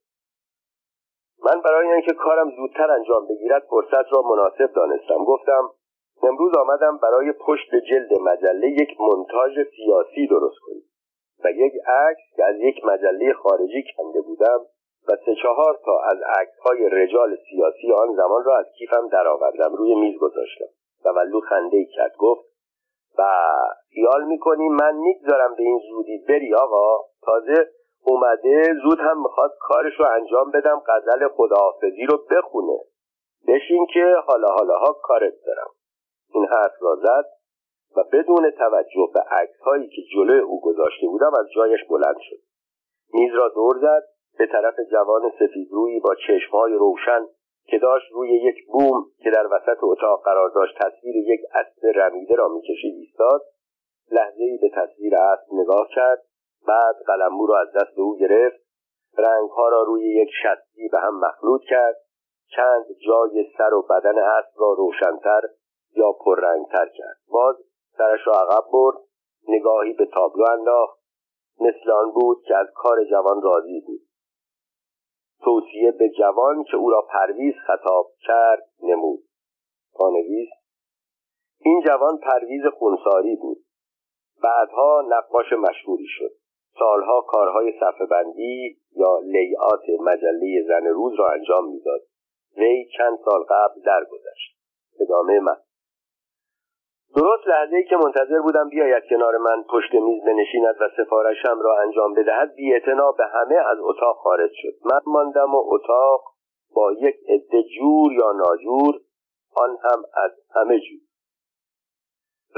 من برای اینکه کارم زودتر انجام بگیرد فرصت را مناسب دانستم. گفتم امروز آمدم برای پشت جلد مجله یک مونتاژ سیاسی درست کنیم و یک عکس که از یک مجله خارجی کنده بودم و 3-4 تا از عکس‌های رجال سیاسی آن زمان را از کیفم درآوردم، روی میز گذاشتم. دولو خنده‌ای کرد، گفت: و خیال میکنی من میگذارم به این زودی بری؟ آقا تازه اومده، زود هم میخواد کارش رو انجام بدم، غزل خداحافظی رو بخونه. بشین که حالا حالاها کارت دارم. این حرف را زد و بدون توجه به عکس‌هایی که جلوی او گذاشته بودم از جایش بلند شد. میز را دور زد، به طرف جوان سفیدرویی با چشم‌های روشن که داشت روی یک بوم که در وسط اتاق قرار داشت تصویر یک اسب رمیده را می‌کشید ایستاد. لحظه‌ای به تصویر اسب نگاه کرد، بعد قلمو را از دست او گرفت، رنگ‌ها را روی یک شطلی به هم مخلوط کرد، چند جای سر و بدن اسب را روشن‌تر یا پررنگ‌تر کرد. باز سرش را عقب برد، نگاهی به تابلو انداخت. مثل آن بود که از کار جوان راضی بود. توصیه به جوان که او را پرویز خطاب کرد نمود. پانویس: این جوان پرویز خوانساری بود. بعدها نقاش مشهوری شد. سالها کارهای صفحه بندی یا لیئات مجله زن روز را انجام میداد. وی چند سال قبل درگذشت. ادامه من. درست لحظه‌ای که منتظر بودم بیاید کنار من پشت میز بنشیند و سفارشم را انجام بدهد، بی‌اعتنا به همه از اتاق خارج شد. من ماندم و اتاق با یک عده جور یا ناجور، آن هم از همه جور.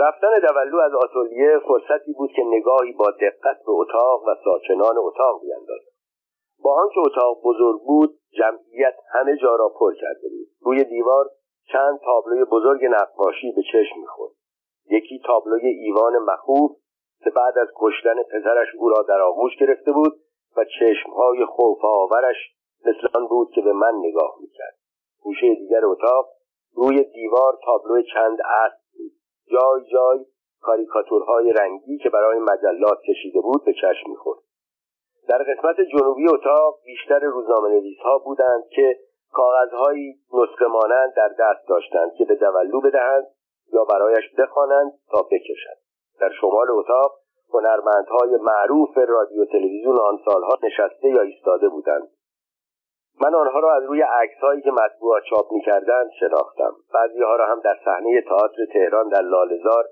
رفتن دولو از آتلیه فرصتی بود که نگاهی با دقت به اتاق و ساکنان اتاق بیاندازم. با آنکه اتاق بزرگ بود، جمعیت همه جا را پر کرده بود. روی دیوار چند تابلوی بزرگ نقاشی به چشم می‌خورد. یکی تابلوی ایوان مخوف که بعد از کشتن پسرش او را در آغوش گرفته بود و چشمهای خوف‌آورش مثل آن بود که به من نگاه می‌کرد. گوشه دیگر اتاق روی دیوار تابلوی چند اسب بود. جای جای کاریکاتورهای رنگی که برای مجلات کشیده بود به چشم می‌خورد. در قسمت جنوبی اتاق بیشتر روزنامه‌نویس‌ها بودند که کاغذهایی نسخه مانند در دست داشتند که به دولو بدهند یا برایش بخوانند تا بکشند. در شمال اتاق هنرمندهای معروف رادیو تلویزیون آن سالها نشسته یا ایستاده بودند. من آنها را از روی عکس‌هایی که مطبوعات چاپ می‌کردند شناختم. بعضی‌ها را هم در صحنه تئاتر تهران در لاله‌زار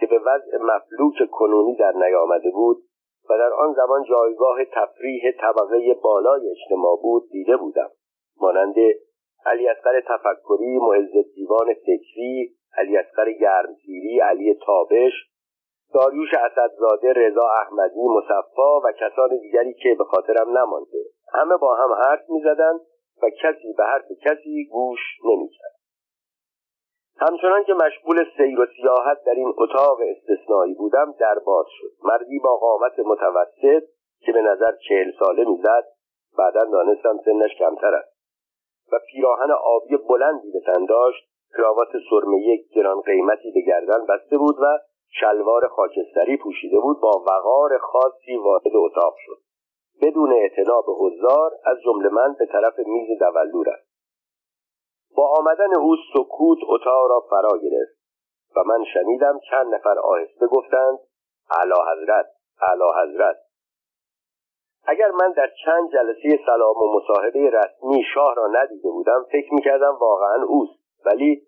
که به وضع مفلوک کنونی در نیامده بود و در آن زمان جایگاه تفریح طبقه بالای اجتماع بود دیده بودم. مانند علی اصغر تفکری، معزز دیوان فکری، علی اصغر گرمسیری، علی تابش، داریوش اسدزاده، رضا احمدی، مصفا و کسان دیگری که به خاطرم نمانده. همه با هم حرف می‌زدند و کسی به حرف کسی گوش نمی‌کرد. همچنان که مشغول سیر و سیاحت در این اتاق استثنایی بودم، در باز شد. مردی با قامت متوسط که به نظر 40 ساله می‌زد، بعداً دانستم سنش کمتر است، و پیراهن آبی بلندی به تن داشت، کراوات سرمه‌ای گران قیمتی به گردن بسته بود و شلوار خاکستری پوشیده بود. با وقار خاصی وارد اتاق شد، بدون اعتنا به حضار، از جمله من، به طرف میز دولو رفت. با آمدن او سکوت اتاق را فرا گرفت و من شنیدم چند نفر آهسته گفتند اعلیحضرت، اعلیحضرت. اگر من در چند جلسه سلام و مصاحبه رسمی شاه را ندیده بودم، فکر می‌کردم واقعاً اوست، ولی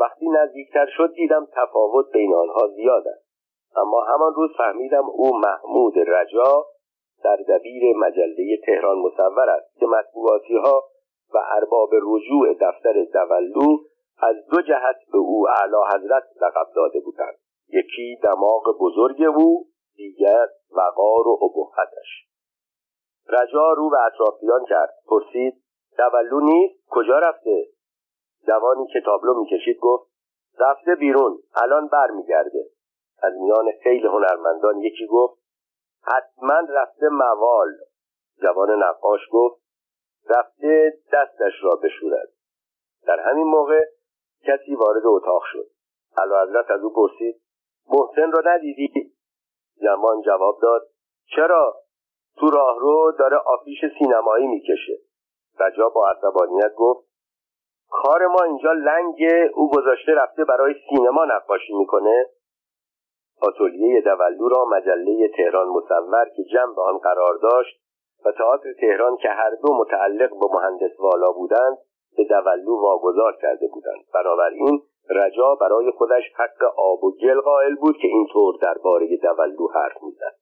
وقتی نزدیکتر شد دیدم تفاوت بین آنها زیاد است. اما همان روز فهمیدم او محمود رجا، سردبیر مجله تهران مصور است که مطبوعاتی‌ها و ارباب رجوع دفتر دولو از دو جهت به او اعلیحضرت لقب داده بودند: یکی دماغ بزرگ او، دیگر وقار و ابهتش. رجا رو به اطرافیان کرد، پرسید دولو نیست؟ کجا رفته؟ جوانی که تابلو میکشید گفت رفته بیرون، الان برمیگرده. از میان خیلی هنرمندان یکی گفت حتما رفته موال. جوان نقاش گفت رفته دستش را بشورد. در همین موقع کسی وارد اتاق شد. اعلیحضرت از او پرسید محسن را ندیدی؟ جوان جواب داد چرا؟ تو راهرو داره آفیش سینمایی میکشه. رجا با عصبانیت گفت کار ما اینجا لنگه، او گذاشته رفته برای سینما نقاشی میکنه. آتلیه دولو را مجله تهران مصور که جنب به آن قرار داشت و تئاتر تهران که هر دو متعلق به مهندس والا بودند به دولو واگذار کرده بودند. بنابراین رجا برای خودش حق آب و گل قائل بود که اینطور درباره دولو حرف میزد.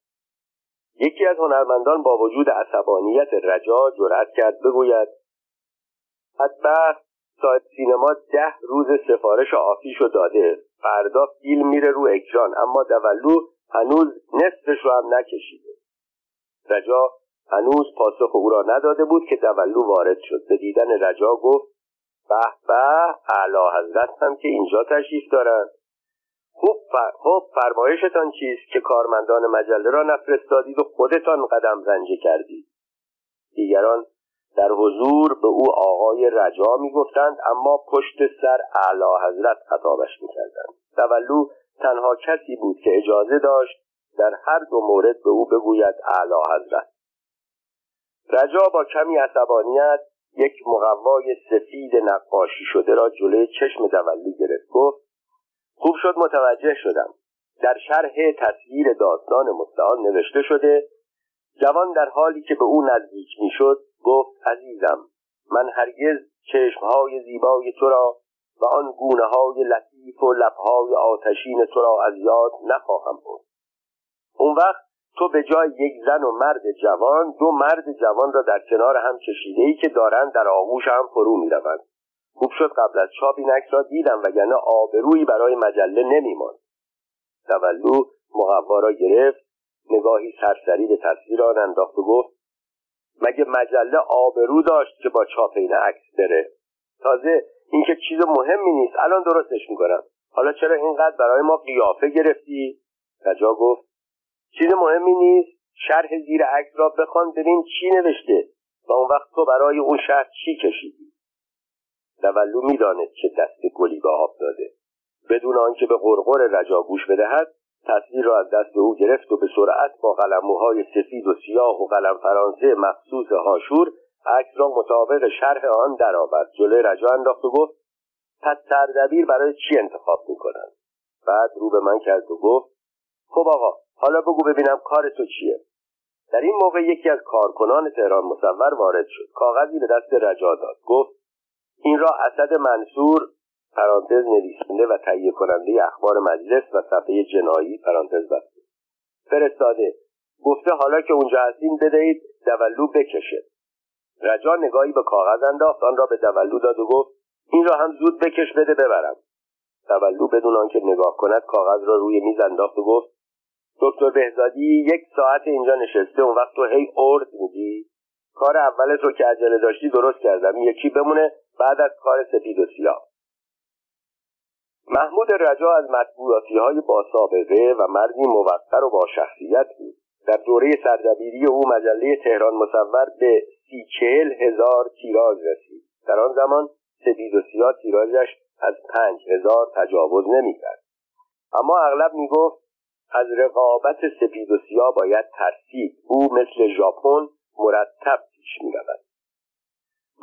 یکی از هنرمندان با وجود عصبانیت رجا جرأت کرد بگوید حتما سایت سینما 10 روز سفارش آفیش رو داده، فردا فیلم میره رو اکران، اما دولو هنوز نصفش رو هم نکشیده. رجا هنوز پاسخ او را نداده بود که دولو وارد شد. به دیدن رجا گفت به به، اعلیحضرت هم که اینجا تشریف دارن. خب فرمایشتان چیست که کارمندان مجله را نفرستادید و خودتان قدم رنجه کردید؟ دیگران در حضور به او آقای رجا می گفتند، اما پشت سر اعلیحضرت خطابش می کردند. دولو تنها کسی بود که اجازه داشت در هر دو مورد به او بگوید اعلیحضرت. رجا با کمی عصبانیت یک مقوای سفید نقاشی شده را جلوی چشم دولو گرفت، گفت خوب شد متوجه شدم. در شرح تصویر داستان مستعان نوشته شده. جوان در حالی که به او نزدیک می شد گفت عزیزم، من هرگز چشمهای زیبای تو را و آن گونه‌های لطیف و لب‌های آتشین تو را از یاد نخواهم برد. اون وقت تو به جای یک زن و مرد جوان، 2 مرد جوان را در کنار هم کشیده‌ای که دارند در آغوش هم فرو می‌روند. خوب شد قبل از چاپ این عکس را دیدم، وگرنه آبرویی برای مجله نمی‌ماند. دولو مقوا را گرفت، نگاهی سرسری به تصویر آن انداخت و گفت مگه مجله آبرو داشت که با چاپ این عکس بره؟ تازه این که چیز مهمی نیست، الان درستش می‌کنم. حالا چرا اینقدر برای ما قیافه گرفتی؟ رجا گفت چیز مهمی نیست، شرح زیر عکس را بخوان ببین چی نوشته و اون وقت تو برای اون شرح چی کشیدی. دولو می‌داند چه دستی گلی به آب داده. بدون آنکه به غرغر رجا گوش بدهد تصویر را از دست او گرفت و به سرعت با قلم‌موهای سفید و سیاه و قلم فرانسه مخصوص هاشور عکس را مطابق شرح آن درآورد. جلوی رجا انداخت و گفت پس سردبیر برای چی انتخاب می‌کنند؟ بعد رو به من کرد و گفت خب آقا حالا بگو ببینم کار تو چیه؟ در این موقع یکی از کارکنان تهران مصور وارد شد، کاغذی به دست رجا داد، گفت این را اسد منصور پرانتز نویسنده و تهیه کننده اخبار مجلس و صفحه جنایی پرانتز بسته فرستاده، گفته حالا که اونجا هستین بدهید دولو بکشه. رجا نگاهی به کاغذ انداخت، آن را به دولو داد و گفت این را هم زود بکش بده ببرم. دولو بدون آنکه نگاه کند کاغذ را روی میز انداخت و گفت دکتر بهزادی 1 ساعت اینجا نشسته، اون وقت تو هی ارد میدی؟ کار اولت رو که عجله داشتی درست کردم، یکی بمونه بعد از کار سفید و سیاه. محمود رجا از مطبوعاتی‌های با سابقه و مردی موقر و با شخصیت بود. در دوره سردبیری او مجله تهران مصور به 34000 تیراژ رسید. در آن زمان سفید و سیاه تیراژش از 5000 تجاوز نمی‌کرد. اما اغلب میگفت از رقابت سفید و سیاه باید ترسید، او مثل ژاپن مرتب پیش می‌رود.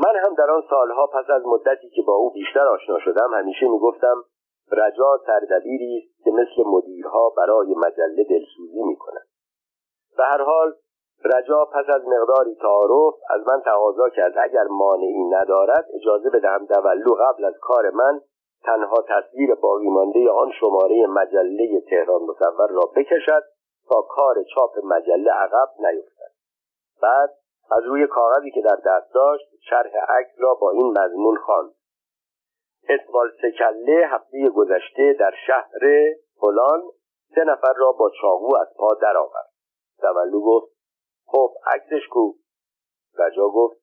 من هم در آن سالها پس از مدتی که با او بیشتر آشنا شدم همیشه میگفتم رجا سردبیری است که مثل مدیرها برای مجله دلسوزی می‌کند. به هر حال رجا پس از مقداری تعارف از من تقاضا کرد اگر مانعی ندارد اجازه بدهم دولو قبل از کار من تنها تصویر باقی مانده آن شماره مجله تهران مصور را بکشد تا کار چاپ مجله عقب نیفتد. بعد از روی کاغذی که در دست داشت شرح عکس را با این مضمون خواند: اسوال سکله هفته گذشته در شهر فلان 3 نفر را با چاقو از پا درآورد. دولو گفت خب عکسش کو؟ رجا گفت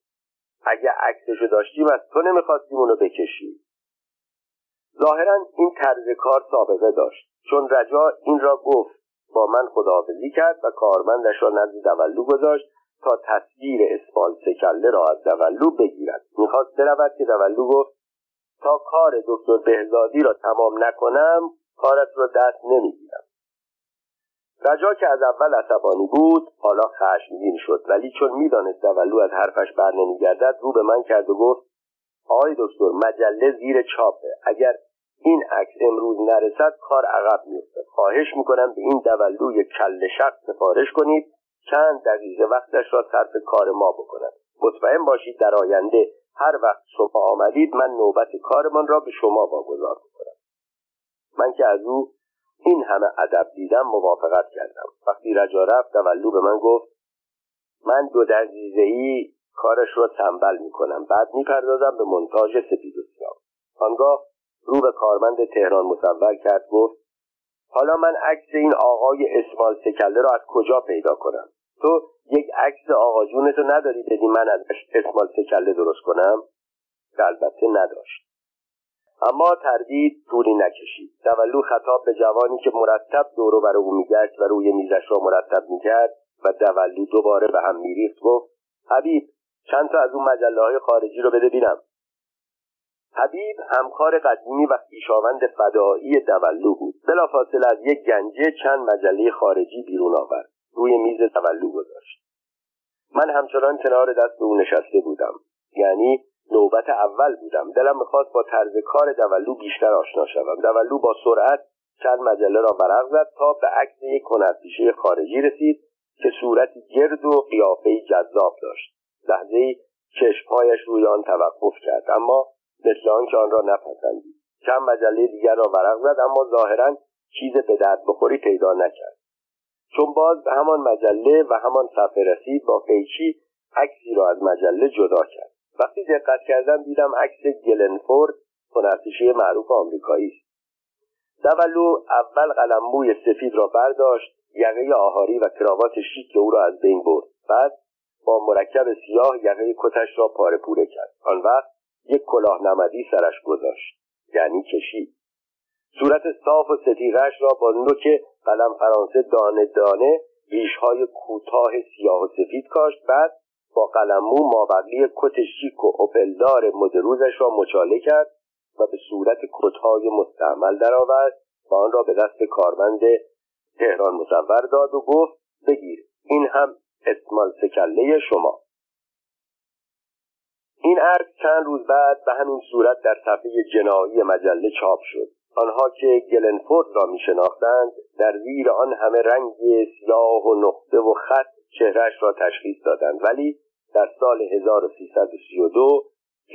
اگه عکسشو داشتیم از تو نمیخواستیم اونو بکشی. ظاهرا این طرز کار سابقه داشت چون رجا این را گفت با من خداحافظی کرد و کارمندش را نزد دولو گذاشت تا تصویر اسفال سکله را از دولو بگیرد. میخواست برود که دولو گفت تا کار دکتر بهزادی را تمام نکنم کارت را دست نمیگیرم. رجا که از اول عصبانی بود حالا خشمگین شد، ولی چون میدانست دولو از حرفش بر نمیگردد رو به من کرد و گفت آقای دکتر مجله زیر چاپه، اگر این عکس امروز نرسد کار عقب میفته. خواهش میکنم به این دولو یک کله شق سفارش کنید چند دقیقه وقتش را صرف کار ما بکند. مطمئن باشید در آینده هر وقت صبح آمدید من نوبت کارمان را به شما واگذار میکنم. من که از او این همه ادب دیدم موافقت کردم. وقتی رجا رفت دولو به من گفت من 2 دقیقه‌ای کارش رو تنبل میکنم، بعد میپردازم به مونتاژ سفید و سیاه. آنگاه رو به کارمند تهران مصور کرد گفت حالا من عکس این آقای اسمال سکله را از کجا پیدا کنم؟ تو یک عکس آقا جونتو نداری بدی من از اسمال سکله درست کنم؟ البته نداشت. اما تردید طولی نکشید. دولو خطاب به جوانی که مرتب دور و بر او میگشت و روی میزش را مرتب میکرد و دولو دوباره به هم میریخت گفت حبیب چند تا از اون مجله‌های خارجی رو بده بینم. حبیب همکار قدیمی و خویشاوند فدایی دولو بود. بلافاصله از یک گنجه چند مجله خارجی بیرون آورد، روی میز دولو گذاشت. من همچنان کنار دست او نشسته بودم، یعنی نوبت اول بودم. دلم می‌خواست با طرز کار دولو بیشتر آشنا شوم. دولو با سرعت چند مجله را ورق زد تا به عکس یک هنرپیشه خارجی رسید که صورتی گرد و قیافه‌ای جذاب داشت. لحظه‌ای چشم‌هایش روی آن توقف کرد اما مثل آنکه آن را نپسندید. چند مجله دیگر را ورق زد اما ظاهراً چیز به درد بخوری پیدا نکرد. چون باز به همان مجله و همان صفحه رسید با قیچی عکسی را از مجله جدا کرد. وقتی دقت کردم دیدم عکس گلن فورد، هنرپیشه معروف آمریکایی است. دولو اول قلم موی سفید را برداشت، یقه آهاری و کراوات شیک او را از بین برد. بعد با مرکب سیاه یقه کتش را پاره پوره کرد. آن وقت یک کلاه نمدی سرش گذاشت، یعنی کشید. صورت صاف و ستیغش را با نوک قلم فرانسه دانه دانه ریش‌های کوتاه سیاه و سفید کاشت. بعد با قلمو مابقی کت شیک و اپلدار مدروزش را مچاله کرد و به صورت کت‌های مستعمل درآورد و آن را به دست کارمند تهران مصور داد و گفت بگیر، این هم اسمال سکله شما. این عکس چند روز بعد به همین صورت در صفحه جنایی مجله چاپ شد. آنها که گلن فورد را می‌شناختند در زیر آن همه رنگ سیاه و نقطه و خط چهرهش را تشخیص دادند، ولی در سال 1332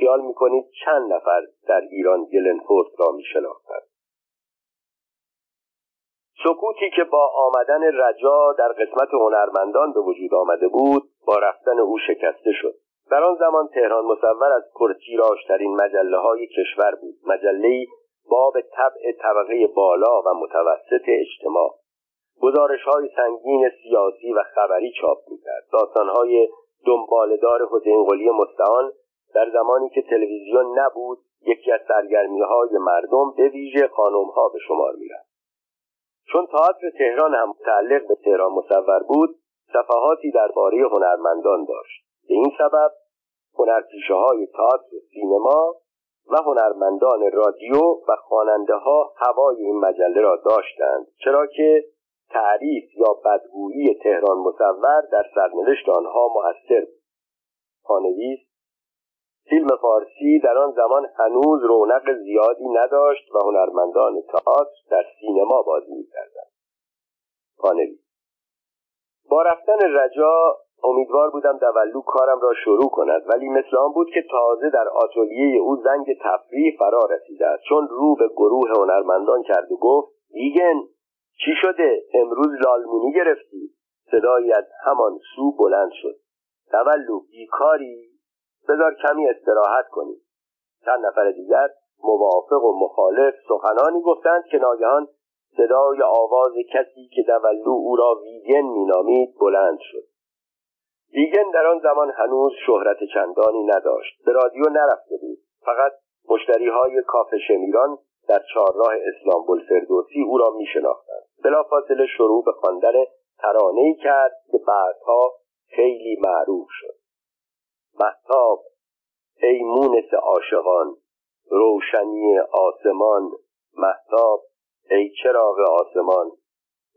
خیال می‌کنید چند نفر در ایران گلن فورد را می‌شناختند؟ سکوتی که با آمدن رجا در قسمت هنرمندان به وجود آمده بود با رفتن او شکسته شد. در آن زمان تهران مصور از پرتیراژترین مجله‌های کشور بود، مجله‌ای باب طبع طبقه بالا و متوسط اجتماع. گزارش‌های سنگین سیاسی و خبری چاپ می‌کرد. داستان‌های دنباله‌دار حسین قلی مستعان در زمانی که تلویزیون نبود یکی از سرگرمی‌های مردم به ویژه خانم‌ها به شمار می‌رفت. چون تئاتر تهران هم متعلق به تهران مصور بود صفحاتی درباره هنرمندان داشت. به این سبب هنرپیشه‌های تئاتر و سینما و هنرمندان رادیو و خواننده‌ها هوای این مجله را داشتند، چرا که تعریف یا بدگویی تهران مصور در سرنوشت آنها مؤثر بود. پانویس: فیلم فارسی در آن زمان هنوز رونق زیادی نداشت و هنرمندان تئاتر در سینما بازی می‌کردند. پانویس: با رفتن رجا امیدوار بودم دولو کارم را شروع کند، ولی مثل آن بود که تازه در آتلیه او زنگ تفریح فرا رسیده است، چون رو به گروه هنرمندان کرد و گفت: دیگن چی شده؟ امروز لالمونی گرفتی؟ صدایی از همان سو بلند شد: دولو بیکاری؟ بذار کمی استراحت کنی. چند نفر دیگر موافق و مخالف سخنانی گفتند که ناگهان صدای آواز کسی که دولو او را ویگن مینامید بلند شد. ویگن در آن زمان هنوز شهرت چندانی نداشت، به رادیو نرفته بود، فقط مشتری‌های کافه شمیران در چهارراه اسلامبول فردوسی او را می‌شناختند. بلافاصله شروع به خواندن ترانه‌ای کرد که بعدها خیلی معروف شد: مهتاب ای مونس عاشقان، روشنی آسمان، مهتاب ای چراغ آسمان،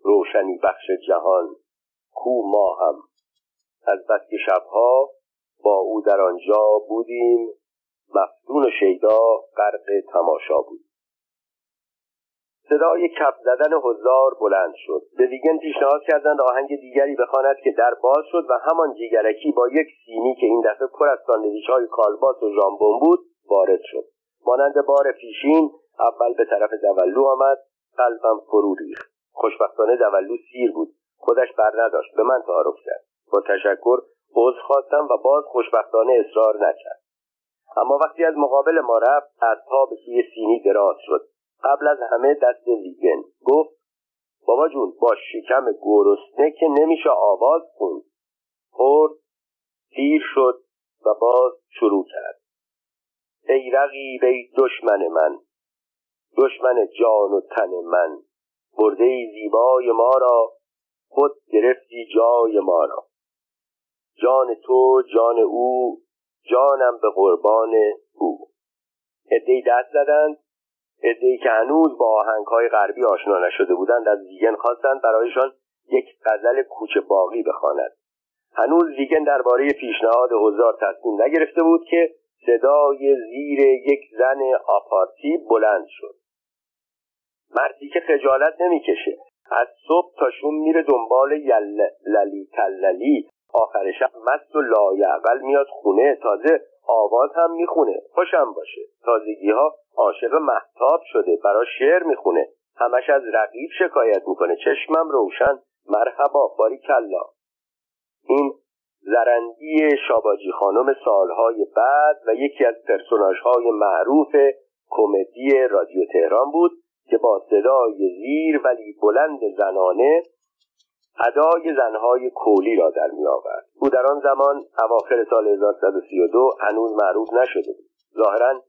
روشنی بخش جهان، کو ما هم از بس که شبها با او در آنجا بودیم، مفتون و شیدا غرق تماشا بود. صدای کف زدن هزار بلند شد. به ویگن پیشنهاد کردند آهنگ دیگری بخواند که در باز شد و همان جیگرکی با یک سینی که این دفعه پر از ساندویچ‌های کالباس و ژامبون بود وارد شد. مانند بار پیشین اول به طرف دولو آمد. قلبم فرو ریخت. خوشبختانه دولو سیر بود، خودش بر نداشت، به من تعارف کرد. با تشکر عذر خواستم و باز خوشبختانه اصرار نکرد. اما وقتی از مقابل ما رفت، از پا به سوی سینی دراز شد. قبل از همه دست ویگن گفت: بابا جون، با شکم گرسنه که نمیشه آواز خوند. خورد، سیر شد و باز شروع کرد: ای رقیب، ای دشمن من، دشمن جان و تن من، برده ای زیبای ما را، خود گرفتی جای ما را، جان تو جان او، جانم به قربان او. عده‌ای دست زدند. عده‌ای که هنوز با آهنگ‌های غربی آشنا نشده بودند از ویگن خواستند برایشان یک غزل کوچه باقی بخواند. هنوز ویگن درباره پیشنهاد حضار تصمیم نگرفته بود که صدای زیر یک زن آپارتی بلند شد: مردی که خجالت نمی‌کشه، از صبح تا شوم میره دنبال یللی تللی، آخر شب مست و لایعقل میاد خونه، تازه آواز هم میخونه، خوشم باشه، تازگی‌ها عاشق مهتاب شده، برا شعر میخونه، همش از رقیب شکایت میکنه، چشمم روشن، مرحبا، باریکلا. این زرندی شاباجی خانم سالهای بعد و یکی از پرسوناژهای معروف کمدی رادیو تهران بود که با صدای زیر ولی بلند زنانه ادای زنهای کولی را در می آورد. او در آن زمان اواخر سال 1932 هنوز معروف نشده بود. ظاهراً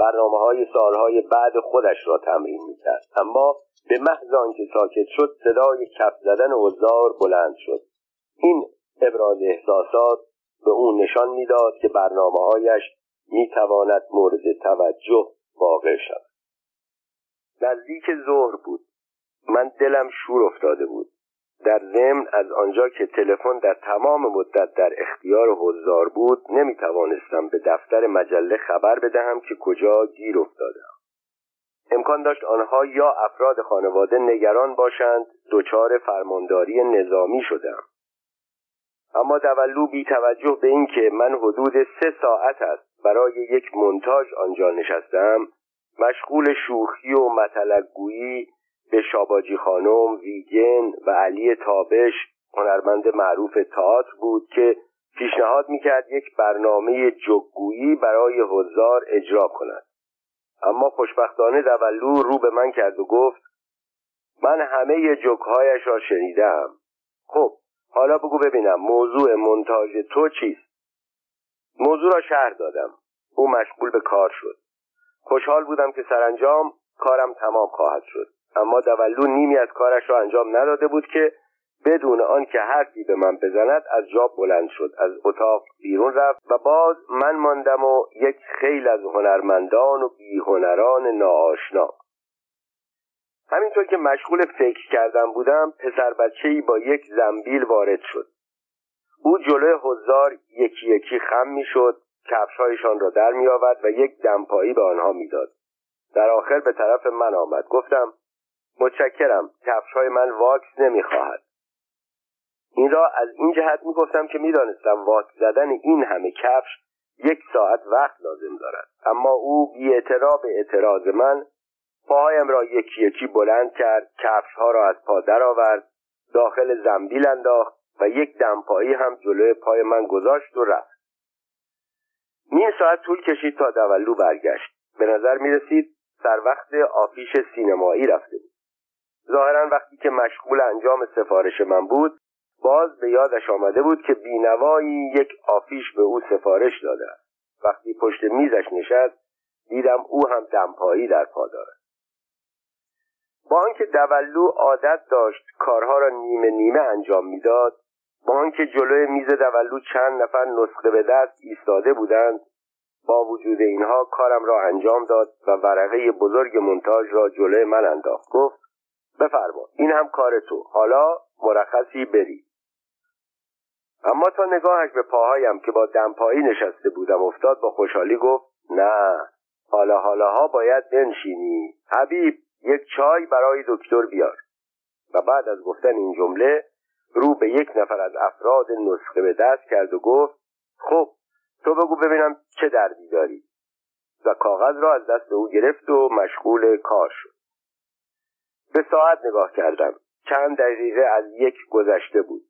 برنامه‌های سالهای بعد خودش را تمرین می‌کرد. اما به محض آنکه ساکت شد، صدای کف زدن عذار بلند شد. این ابراز احساسات به او نشان می‌داد که برنامه‌هایش می‌تواند مورد توجه واقع شود. نزدیک ظهر بود. من دلم شور افتاده بود. در ضمن از آنجا که تلفن در تمام مدت در اختیار حضار بود، نمی توانستم به دفتر مجله خبر بدهم که کجا گیر افتادم. امکان داشت آنها یا افراد خانواده نگران باشند دچار فرمانداری نظامی شدم. اما دولو بی توجه به این که من حدود 3 ساعت است برای یک مونتاژ آنجا نشستم، مشغول شوخی و مطلق‌گویی به شاباجی خانم، ویگن و علی تابش، هنرمند معروف تئاتر بود که پیشنهاد میکرد یک برنامه جگگویی برای حضار اجرا کند. اما خوشبختانه دولو رو به من کرد و گفت: من همه جگهایش را شنیدم. خب حالا بگو ببینم موضوع مونتاژ تو چیست؟ موضوع را شرح دادم. او مشغول به کار شد. خوشحال بودم که سرانجام کارم تمام خواهد شد. اما دولو نیمی از کارش را انجام نداده بود که بدون آن که حرفی به من بزند از جا بلند شد، از اتاق بیرون رفت و باز من ماندم و یک خیل از هنرمندان و بیهنران ناآشنا. همینطور که مشغول فکر کردن بودم، پسر بچه‌ای با یک زنبیل وارد شد. او جلوی حضار یکی یکی خم می شد، کفش‌هایشان را در می آورد و یک دمپایی به آنها می داد. در آخر به طرف من آمد. گفتم متشکرم، کفش‌های من واکس نمی خواهد. این را از این جهت می گفتم که می دانستم واکس زدن این همه کفش یک ساعت وقت لازم دارد، اما او بی اعتراض به اعتراض من پاهایم را یکی یکی بلند کرد، کفش‌ها را از پا در آورد، داخل زنبیل انداخت و یک دمپایی هم جلوی پای من گذاشت و رفت. نیم ساعت طول کشید تا دولو برگشت. به نظر می رسید سر وقت آفیش سینمایی رفته بود. ظاهرا وقتی که مشغول انجام سفارش من بود، باز به یادش آمده بود که بینوایی یک آفیش به او سفارش داده. وقتی پشت میزش نشست، دیدم او هم دمپایی در پا دارد. با آنکه دولو عادت داشت کارها را نیمه نیمه انجام میداد، با آنکه جلوی میز دولو چند نفر نسخه به دست ایستاده بودند، با وجود اینها کارم را انجام داد و ورقه بزرگ مونتاژ را جلوی من انداخت. گفت بفرما، این هم کار تو، حالا مرخصی بری. اما تا نگاهش به پاهایم که با دمپایی نشسته بودم افتاد، با خوشحالی گفت نه، حالا حالاها باید بنشینی. حبیب، یک چای برای دکتر بیار. و بعد از گفتن این جمله رو به یک نفر از افراد نسخه به دست کرد و گفت خب تو بگو ببینم چه دردی داری. و کاغذ را از دست او گرفت و مشغول کار شد. به ساعت نگاه کردم. چند دقیقه از یک گذشته بود.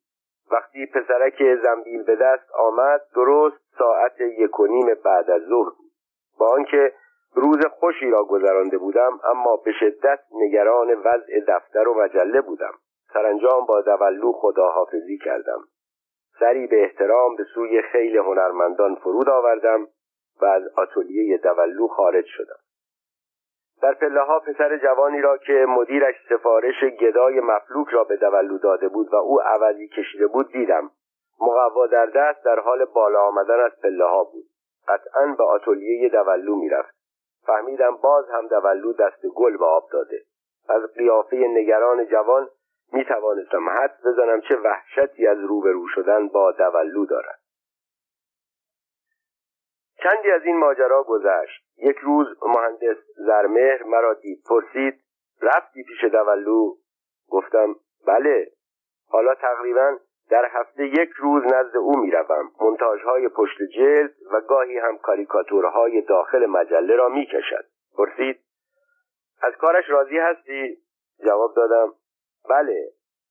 وقتی پسرک زنبیل به دست آمد، درست ساعت 1:30 بعد از ظهر بود. با آنکه روز خوشی را گذرانده بودم، اما به شدت نگران وضع دفتر و مجله بودم. سرانجام با دولو خداحافظی کردم. سری به احترام به سوی خیل هنرمندان فرود آوردم و از آتلیه دولو خارج شدم. در پله‌ها پسر جوانی را که مدیرش سفارش گدای مفلوک را به دولو داده بود و او عوضی کشیده بود دیدم. مقوا در دست در حال بالا آمدن از پله‌ها بود. قطعاً به آتلیه دولو می‌رفت. فهمیدم باز هم دولو دست گل به آب داده. از قیافه نگران جوان می توانستم حدس بزنم چه وحشتی از روبرو شدن با دولو دارد. چندی از این ماجرا گذشت. یک روز مهندس زرمهر مرا دید، پرسید رفتی پیش دولو؟ گفتم بله، حالا تقریبا در هفته یک روز نزد او می روم. مونتاژهای پشت جلد و گاهی هم کاریکاتورهای داخل مجله را می کشد. پرسید از کارش راضی هستی؟ جواب دادم بله،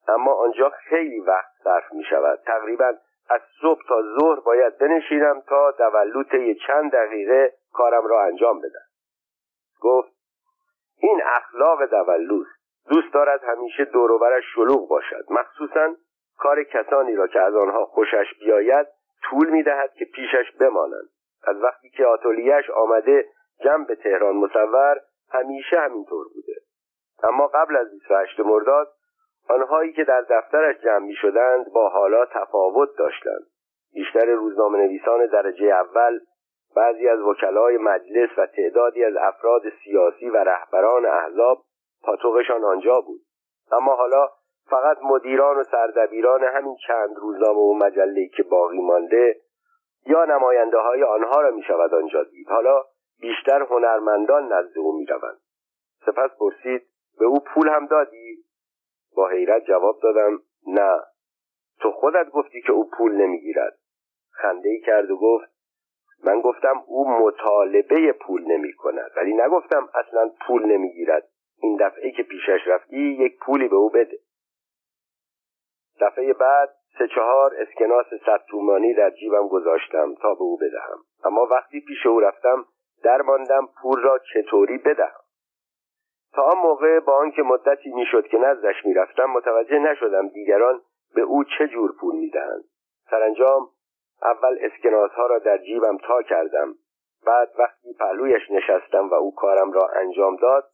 اما آنجا خیلی وقت صرف می شود. تقریبا از صبح تا ظهر باید بنشینم تا دولوطه چند دقیقه کارم را انجام بدم. گفت این اخلاق دولوست، دوست دارد همیشه دوروبرش شلوغ باشد، مخصوصاً کار کسانی را که از آنها خوشش بیاید طول می‌دهد که پیشش بمانند. از وقتی که آتلیه‌اش آمده جنب تهران مصور همیشه همینطور بوده. اما قبل از 28 مرداد آنهایی که در دفترش جمع می‌شدند با حالا تفاوت داشتند. بیشتر روزنامه‌نویسان درجه اول، بعضی از وکلای مجلس و تعدادی از افراد سیاسی و رهبران احزاب پاتوقشان آنجا بود. اما حالا فقط مدیران و سردبیران همین چند روزنامه و مجله‌ای که باقی مانده یا نماینده‌های آنها را می‌شود آنجا دید. حالا بیشتر هنرمندان نزد او می‌روند. سپس پرسید به او پول هم دادی؟ با حیرت جواب دادم نه، تو خودت گفتی که او پول نمی‌گیرد. خنده‌ای کرد و گفت من گفتم او مطالبه پول نمی‌کند، ولی نگفتم اصلاً پول نمی‌گیرد. این دفعه که پیشش رفتی یک پولی به او بده. دفعه بعد 3-4 اسکناس 100 تومانی در جیبم گذاشتم تا به او بدهم، اما وقتی پیش او رفتم درماندم پول را چطوری بدهم. تا آن موقع با آنکه مدتی میشد که نزدش میرفتم متوجه نشدم دیگران به او چه جور پول میدهند. سرانجام اول اسکناس ها را در جیبم تا کردم، بعد وقتی پهلویش نشستم و او کارم را انجام داد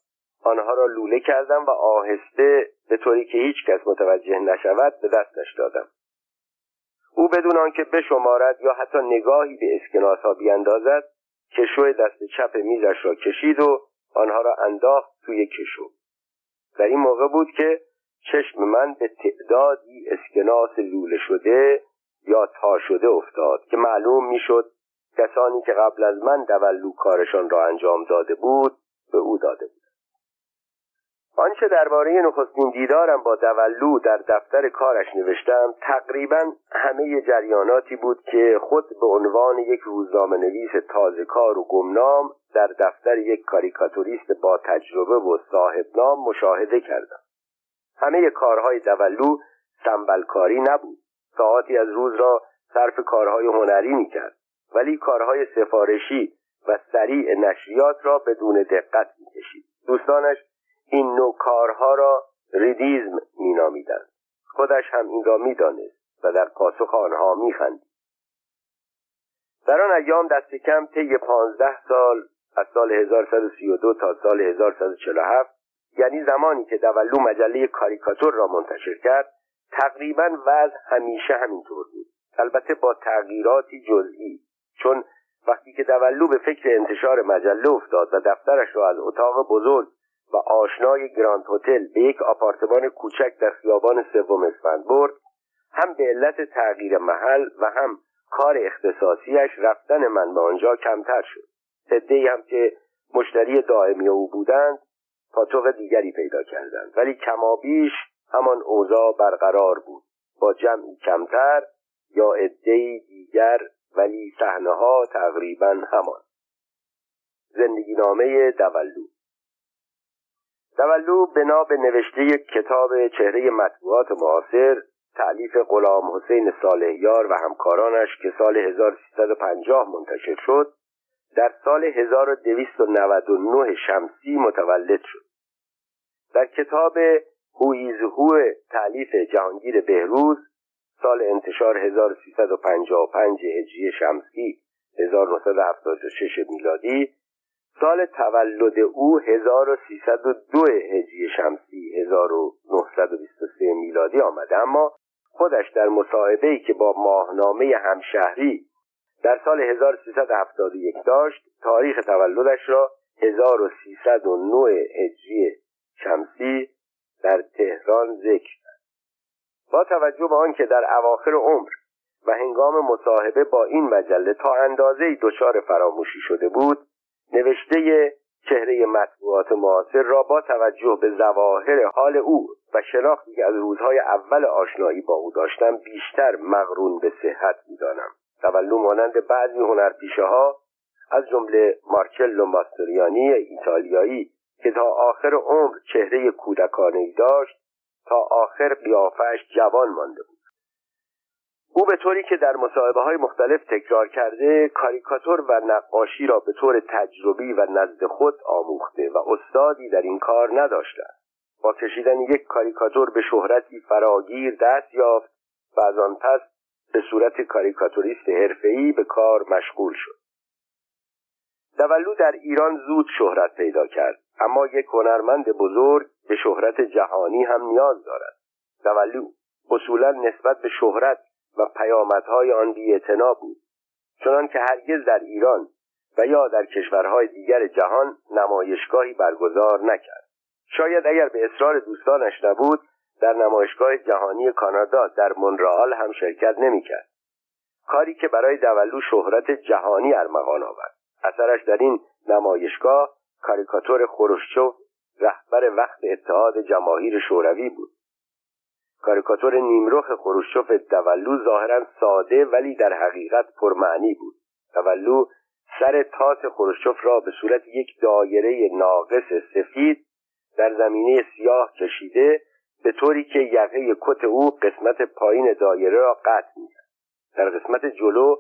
آنها را لوله کردم و آهسته به طوری که هیچ کس متوجه نشود به دستش دادم. او بدون آنکه بشمارد یا حتی نگاهی به اسکناسها بیاندازد کشو دست چپ میزش را کشید و آنها را انداخت توی کشو. در این موقع بود که چشم من به تعدادی اسکناس لوله شده یا تا شده افتاد که معلوم میشد کسانی که قبل از من دولو کارشان را انجام داده بود به او داده بود. آنچه درباره نخستین دیدارم با دولو در دفتر کارش نوشتم تقریبا همه جریاناتی بود که خود به عنوان یک روزنامه نویس تازه کار و گمنام در دفتر یک کاریکاتوریست با تجربه و صاحب نام مشاهده کردم. همه کارهای دولو سنبلکاری نبود. ساعتی از روز را صرف کارهای هنری میکرد ولی کارهای سفارشی و سریع نشریات را بدون دقت میکشید. دوستانش این نوع کارها را ریدیزم مینامیدند. خودش هم این را میدانست و در پاسخ آنها میخندید. در آن ایام دست کم طی 15 سال از سال 1132 تا سال 1147 یعنی زمانی که دولو مجله کاریکاتور را منتشر کرد تقریبا وضع همیشه همینطور بود، البته با تغییراتی جزئی، چون وقتی که دولو به فکر انتشار مجله افتاد و دفترش را از اتاق بزرگ و آشنای گراند هتل به یک آپارتمان کوچک در خیابان 3 اسفند برد، هم به علت تغییر محل و هم کار اختصاصیش رفتن من به آنجا کمتر شد. عده‌ای هم که مشتری دائمی او بودند پاتوق دیگری پیدا کردند ولی کمابیش همان اوضاع برقرار بود، با جمعی کمتر یا عده‌ای دیگر ولی صحنه‌ها تقریبا همان. زندگی نامه دولو بنا به نوشته یک کتاب چهره مطبوعات معاصر تألیف غلام حسین صالحیار و همکارانش که سال 1350 منتشر شد در سال 1299 شمسی متولد شد. در کتاب هویزهو تألیف جهانگیر بهروز سال انتشار 1355 هجری شمسی 1976 میلادی، سال تولد او 1302 هجری شمسی 1923 میلادی آمده، اما خودش در مصاحبه‌ای که با ماهنامه همشهری در سال 1371 داشت تاریخ تولدش را 1309 هجری شمسی در تهران ذکر کرد. با توجه به آنکه در اواخر عمر و هنگام مصاحبه با این مجله تا اندازه‌ای دچار فراموشی شده بود، نوشته چهره مطبوعات معاصر را با توجه به ظواهر حال او و شناختی که از روزهای اول آشنایی با او داشتم بیشتر مقرون به صحت می‌دانم. دولو مانند بعضی هنرپیشه‌ها از جمله مارچلو ماستریانی ایتالیایی که تا آخر عمر چهره کودکانه‌ای داشت تا آخر قیافه‌اش جوان مانده بود. او به طوری که در مصاحبه‌های مختلف تکرار کرده کاریکاتور و نقاشی را به طور تجربی و نزد خود آموخته و استادی در این کار نداشته. با کشیدن یک کاریکاتور به شهرتی فراگیر دست یافت و از آن پس به صورت کاریکاتوریست حرفه‌ای به کار مشغول شد. دولو در ایران زود شهرت پیدا کرد اما یک هنرمند بزرگ به شهرت جهانی هم نیاز دارد. دولو اصولا نسبت به شهرت و پیامدهای آن بی‌اعتنا بود، چنان که هرگز در ایران و یا در کشورهای دیگر جهان نمایشگاهی برگزار نکرد. شاید اگر به اصرار دوستانش نبود در نمایشگاه جهانی کانادا در مونرال هم شرکت نمی‌کرد، کاری که برای دولو شهرت جهانی ارمغان آورد. اثرش در این نمایشگاه کاریکاتور خروشچوف رهبر وقت اتحاد جماهیر شوروی بود. کاریکاتور نیمرخ خروشچوف دولو ظاهرا ساده ولی در حقیقت پرمعنی بود. دولو سر تاس خروشچوف را به صورت یک دایره ناقص سفید در زمینه سیاه کشیده به طوری که یقه کت او قسمت پایین دایره را قطع می‌کرد. در قسمت جلو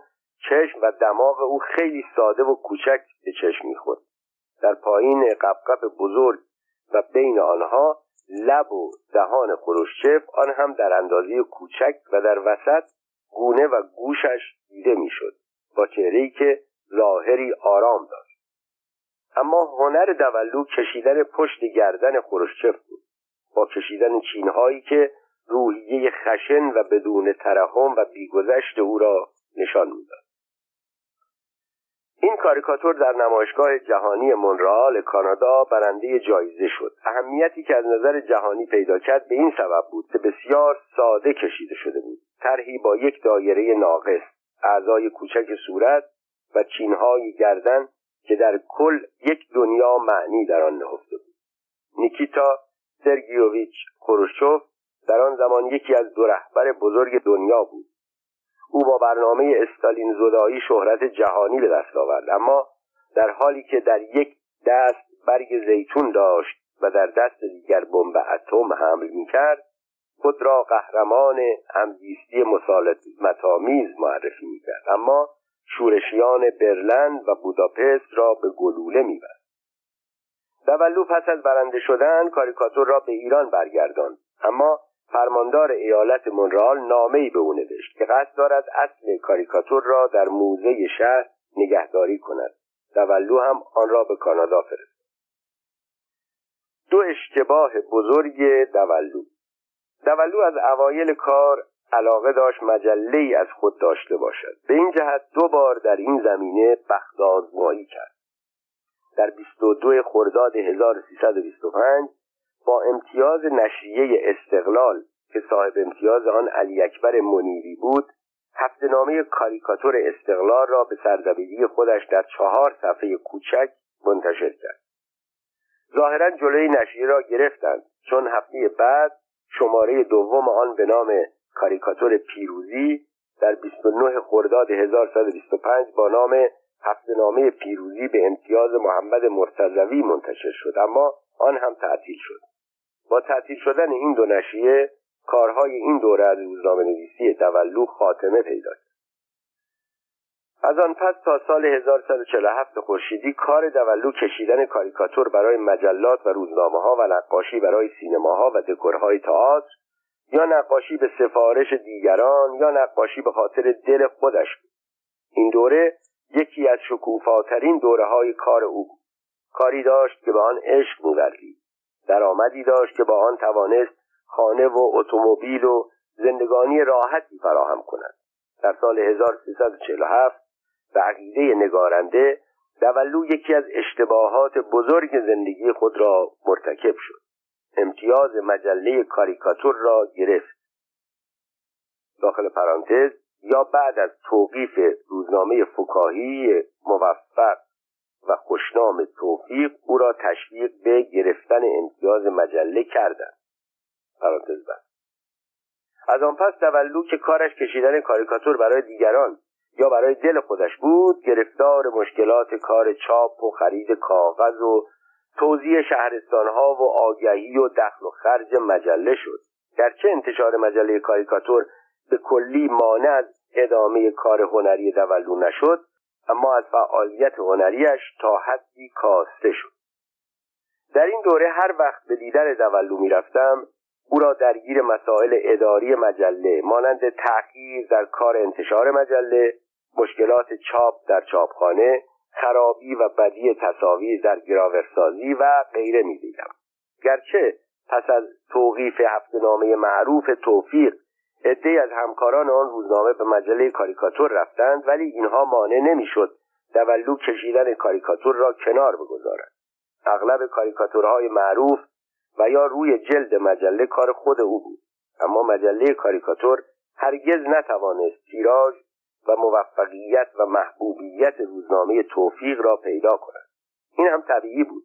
چشم و دماغ او خیلی ساده و کوچک به چشم می‌خورد. در پایین قبقب بزرگ و بین آنها لب و دهان خروشچف، آن هم در اندازه کوچک، و در وسط گونه و گوشش دیده میشد، با چهره‌ای که ظاهری آرام داشت. اما هنر دولو کشیدن پشت گردن خروشچف بود. با کشیدن چینهایی که روحیه خشن و بدون ترحم و بیگذشت او را نشان می‌داد. این کاریکاتور در نمایشگاه جهانی مونرال کانادا برنده جایزه شد. اهمیتی که از نظر جهانی پیدا کرد به این سبب بود که بسیار ساده کشیده شده بود. طرحی با یک دایره ناقص، اعضای کوچک صورت و چینهای گردن که در کل یک دنیا معنی در آن نهفته بود. نیکیتا سرگیوویچ خروشچف در آن زمان یکی از دو رهبر بزرگ دنیا بود. او با برنامه استالین زدایی شهرت جهانی به دست آورد، اما در حالی که در یک دست برگ زیتون داشت و در دست دیگر بمب اتم حمل می‌کرد، خود را قهرمان همزیستی مسالمت‌آمیز معرفی می‌کرد، اما شورشیان برلین و بوداپست را به گلوله می‌برد. دولو پس از برنده شدن کاریکاتور را به ایران برگرداند، اما فرماندار ایالت مونرال نامه‌ای به او نوشت که قصد دارد اصل کاریکاتور را در موزه شهر نگهداری کند. دولو هم آن را به کانادا فرستاد. دو اشتباه بزرگ دولو از اوایل کار علاقه داشت مجله‌ای از خود داشته باشد. به این جهت دو بار در این زمینه بخت‌آزمایی کرد. در 22 خرداد 1325 با امتیاز نشریه استقلال که صاحب امتیاز آن علی اکبر منیری بود، هفته‌نامه کاریکاتور استقلال را به سردبیری خودش در 4 صفحه کوچک منتشر کرد. ظاهراً جلوی نشریه را گرفتند، چون هفته بعد شماره دوم آن به نام کاریکاتور پیروزی در 29 خرداد 1125 با نام هفته‌نامه پیروزی به امتیاز محمد مرتضوی منتشر شد، اما آن هم تعطیل شد. با تعطیل شدن این دو نشریه کارهای این دوره از روزنامه‌نویسی دولو خاتمه پیدا کرد. از آن پس تا سال 1147 خورشیدی کار دولو کشیدن کاریکاتور برای مجلات و روزنامه‌ها و نقاشی برای سینماها و دکورهای تئاتر یا نقاشی به سفارش دیگران یا نقاشی به خاطر دل خودش بود. این دوره یکی از شکوفاترین دوره‌های کار او بود. کاری داشت که به آن عشق می‌ورزید، درآمدی داشت که با آن توانست خانه و اتومبیل و زندگانی راحتی فراهم کند. در سال 1347 به عقیده نگارنده دولو یکی از اشتباهات بزرگ زندگی خود را مرتکب شد. امتیاز مجله کاریکاتور را گرفت. داخل پرانتز یا بعد از توقیف روزنامه فکاهی موفق و خوشنام توفیق او را تشویق به گرفتن امتیاز مجله کردند. پرانتز بست. از آن پس دولو که کارش کشیدن کاریکاتور برای دیگران یا برای دل خودش بود، گرفتار مشکلات کار چاپ و خرید کاغذ و توزیع شهرستانها و آگهی و دخل و خرج مجله شد. گرچه انتشار مجله کاریکاتور به کلی مانع از ادامه کار هنری دولو نشد، اما از فعالیت هنریش تا حدی کاسته شد. در این دوره هر وقت به دیدن دولو می‌رفتم، او را درگیر مسائل اداری مجله مانند تأخیر در کار انتشار مجله، مشکلات چاپ در چاپخانه، خرابی و بدی تصاویر در گراورسازی و غیره می‌دیدم. گرچه پس از توقیف هفته‌نامه معروف توفیق عده‌ای از همکاران آن روزنامه به مجله کاریکاتور رفتند، ولی اینها مانع نمی‌شد دولو کشیدن کاریکاتور را کنار بگذارند. اغلب کاریکاتورهای معروف و یا روی جلد مجله کار خود او بود، اما مجله کاریکاتور هرگز نتوانست تیراژ و موفقیت و محبوبیت روزنامه توفیق را پیدا کند. این هم طبیعی بود.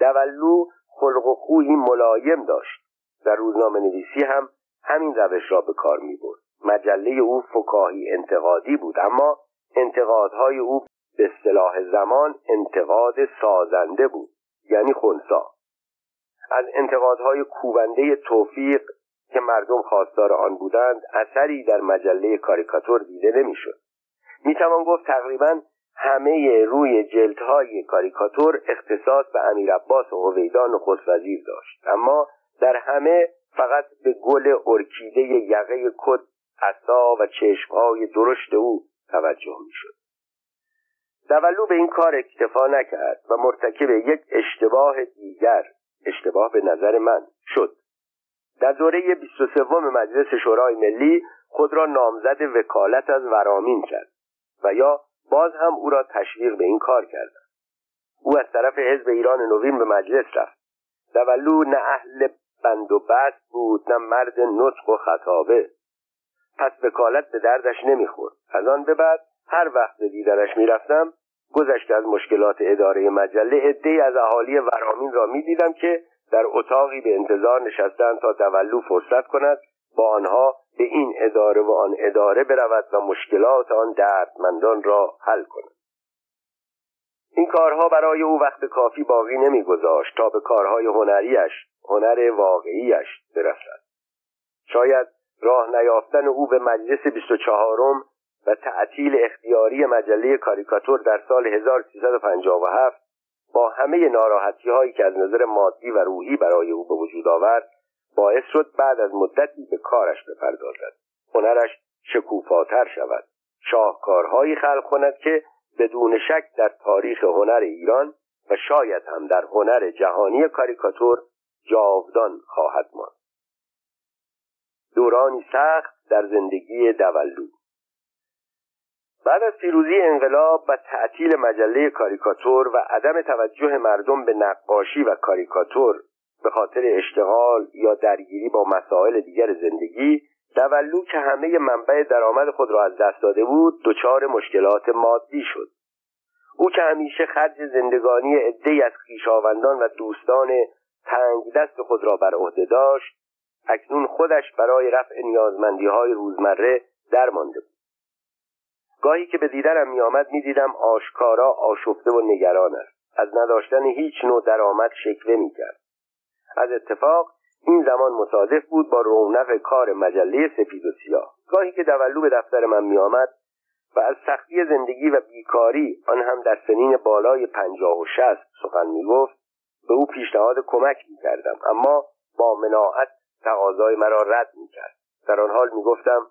دولو خلق و خویی ملایم داشت. در روزنامه نویسی هم همین روش را به کار می برد. مجله او فکاهی انتقادی بود، اما انتقادهای او به اصطلاح زمان انتقاد سازنده بود، یعنی خنثی. از انتقادهای کوبنده توفیق که مردم خواستار آن بودند اثری در مجله کاریکاتور دیده نمی‌شد. میتوان گفت تقریباً همه روی جلدهای کاریکاتور اختصاص به امیرعباس هویدا نخست وزیر داشت، اما در همه فقط به گل ارکیده یقه کت عصا و چشمهای درشت او توجه می‌شد. دولو به این کار اکتفا نکرد و مرتکب یک اشتباه دیگر، اشتباه به نظر من شد. در دوره 23 مجلس شورای ملی خود را نامزد وکالت از ورامین کرد و یا باز هم او را تشویق به این کار کردند. او از طرف حزب ایران نوین به مجلس رفت. دولو نه اهل بند و بست بود نه مرد نطق و خطابه، پس وکالت به دردش نمیخورد. از آن به بعد هر وقت به دیدنش میرفتم گذشت از مشکلات اداره مجله عده‌ای از اهالی ورامین را میدیدم که در اتاقی به انتظار نشستند تا دولو فرصت کند با آنها به این اداره و آن اداره برود و مشکلات آن دردمندان را حل کند. این کارها برای او وقت کافی باقی نمیگذاشت تا به کارهای هنریش، هنر واقعیش برسد. شاید راه نیافتن او به مجلس 24م و تعطیل اختیاری مجله کاریکاتور در سال 1357 با همه ناراحتی‌هایی که از نظر مادی و روحی برای او به وجود آورد باعث شد بعد از مدتی به کارش بپردازد، هنرش شکوفاتر شود، شاهکارهایی خلق کند که بدون شک در تاریخ هنر ایران و شاید هم در هنر جهانی کاریکاتور جاودان خواهد ماند. دورانی سخت در زندگی دولو. بعد از پیروزی انقلاب و تعطیل مجله کاریکاتور و عدم توجه مردم به نقاشی و کاریکاتور به خاطر اشتغال یا درگیری با مسائل دیگر زندگی، دولو که همه منبع درآمد خود را از دست داده بود دچار مشکلات مادی شد. او که همیشه خرج زندگانی عده‌ای از خویشاوندان و دوستان تنگ دست خود را بر عهده داشت، اکنون خودش برای رفع نیازمندی‌های روزمره درمانده بود. گاهی که به دیدنم میآمد میدیدم آشکارا آشفته و نگران است. از نداشتن هیچ نوع درآمد شکوه میکرد. از اتفاق این زمان مصادف بود با رونق کار مجله سفید و سیاه. گاهی که دولو به دفتر من میآمد و از سختی زندگی و بیکاری، آن هم در سنین بالای 50 و 60 سخن میگفت، به او پیشنهاد کمک میکردم، اما با مناعت تقاضای مرا رد میکرد. در آن حال میگفتم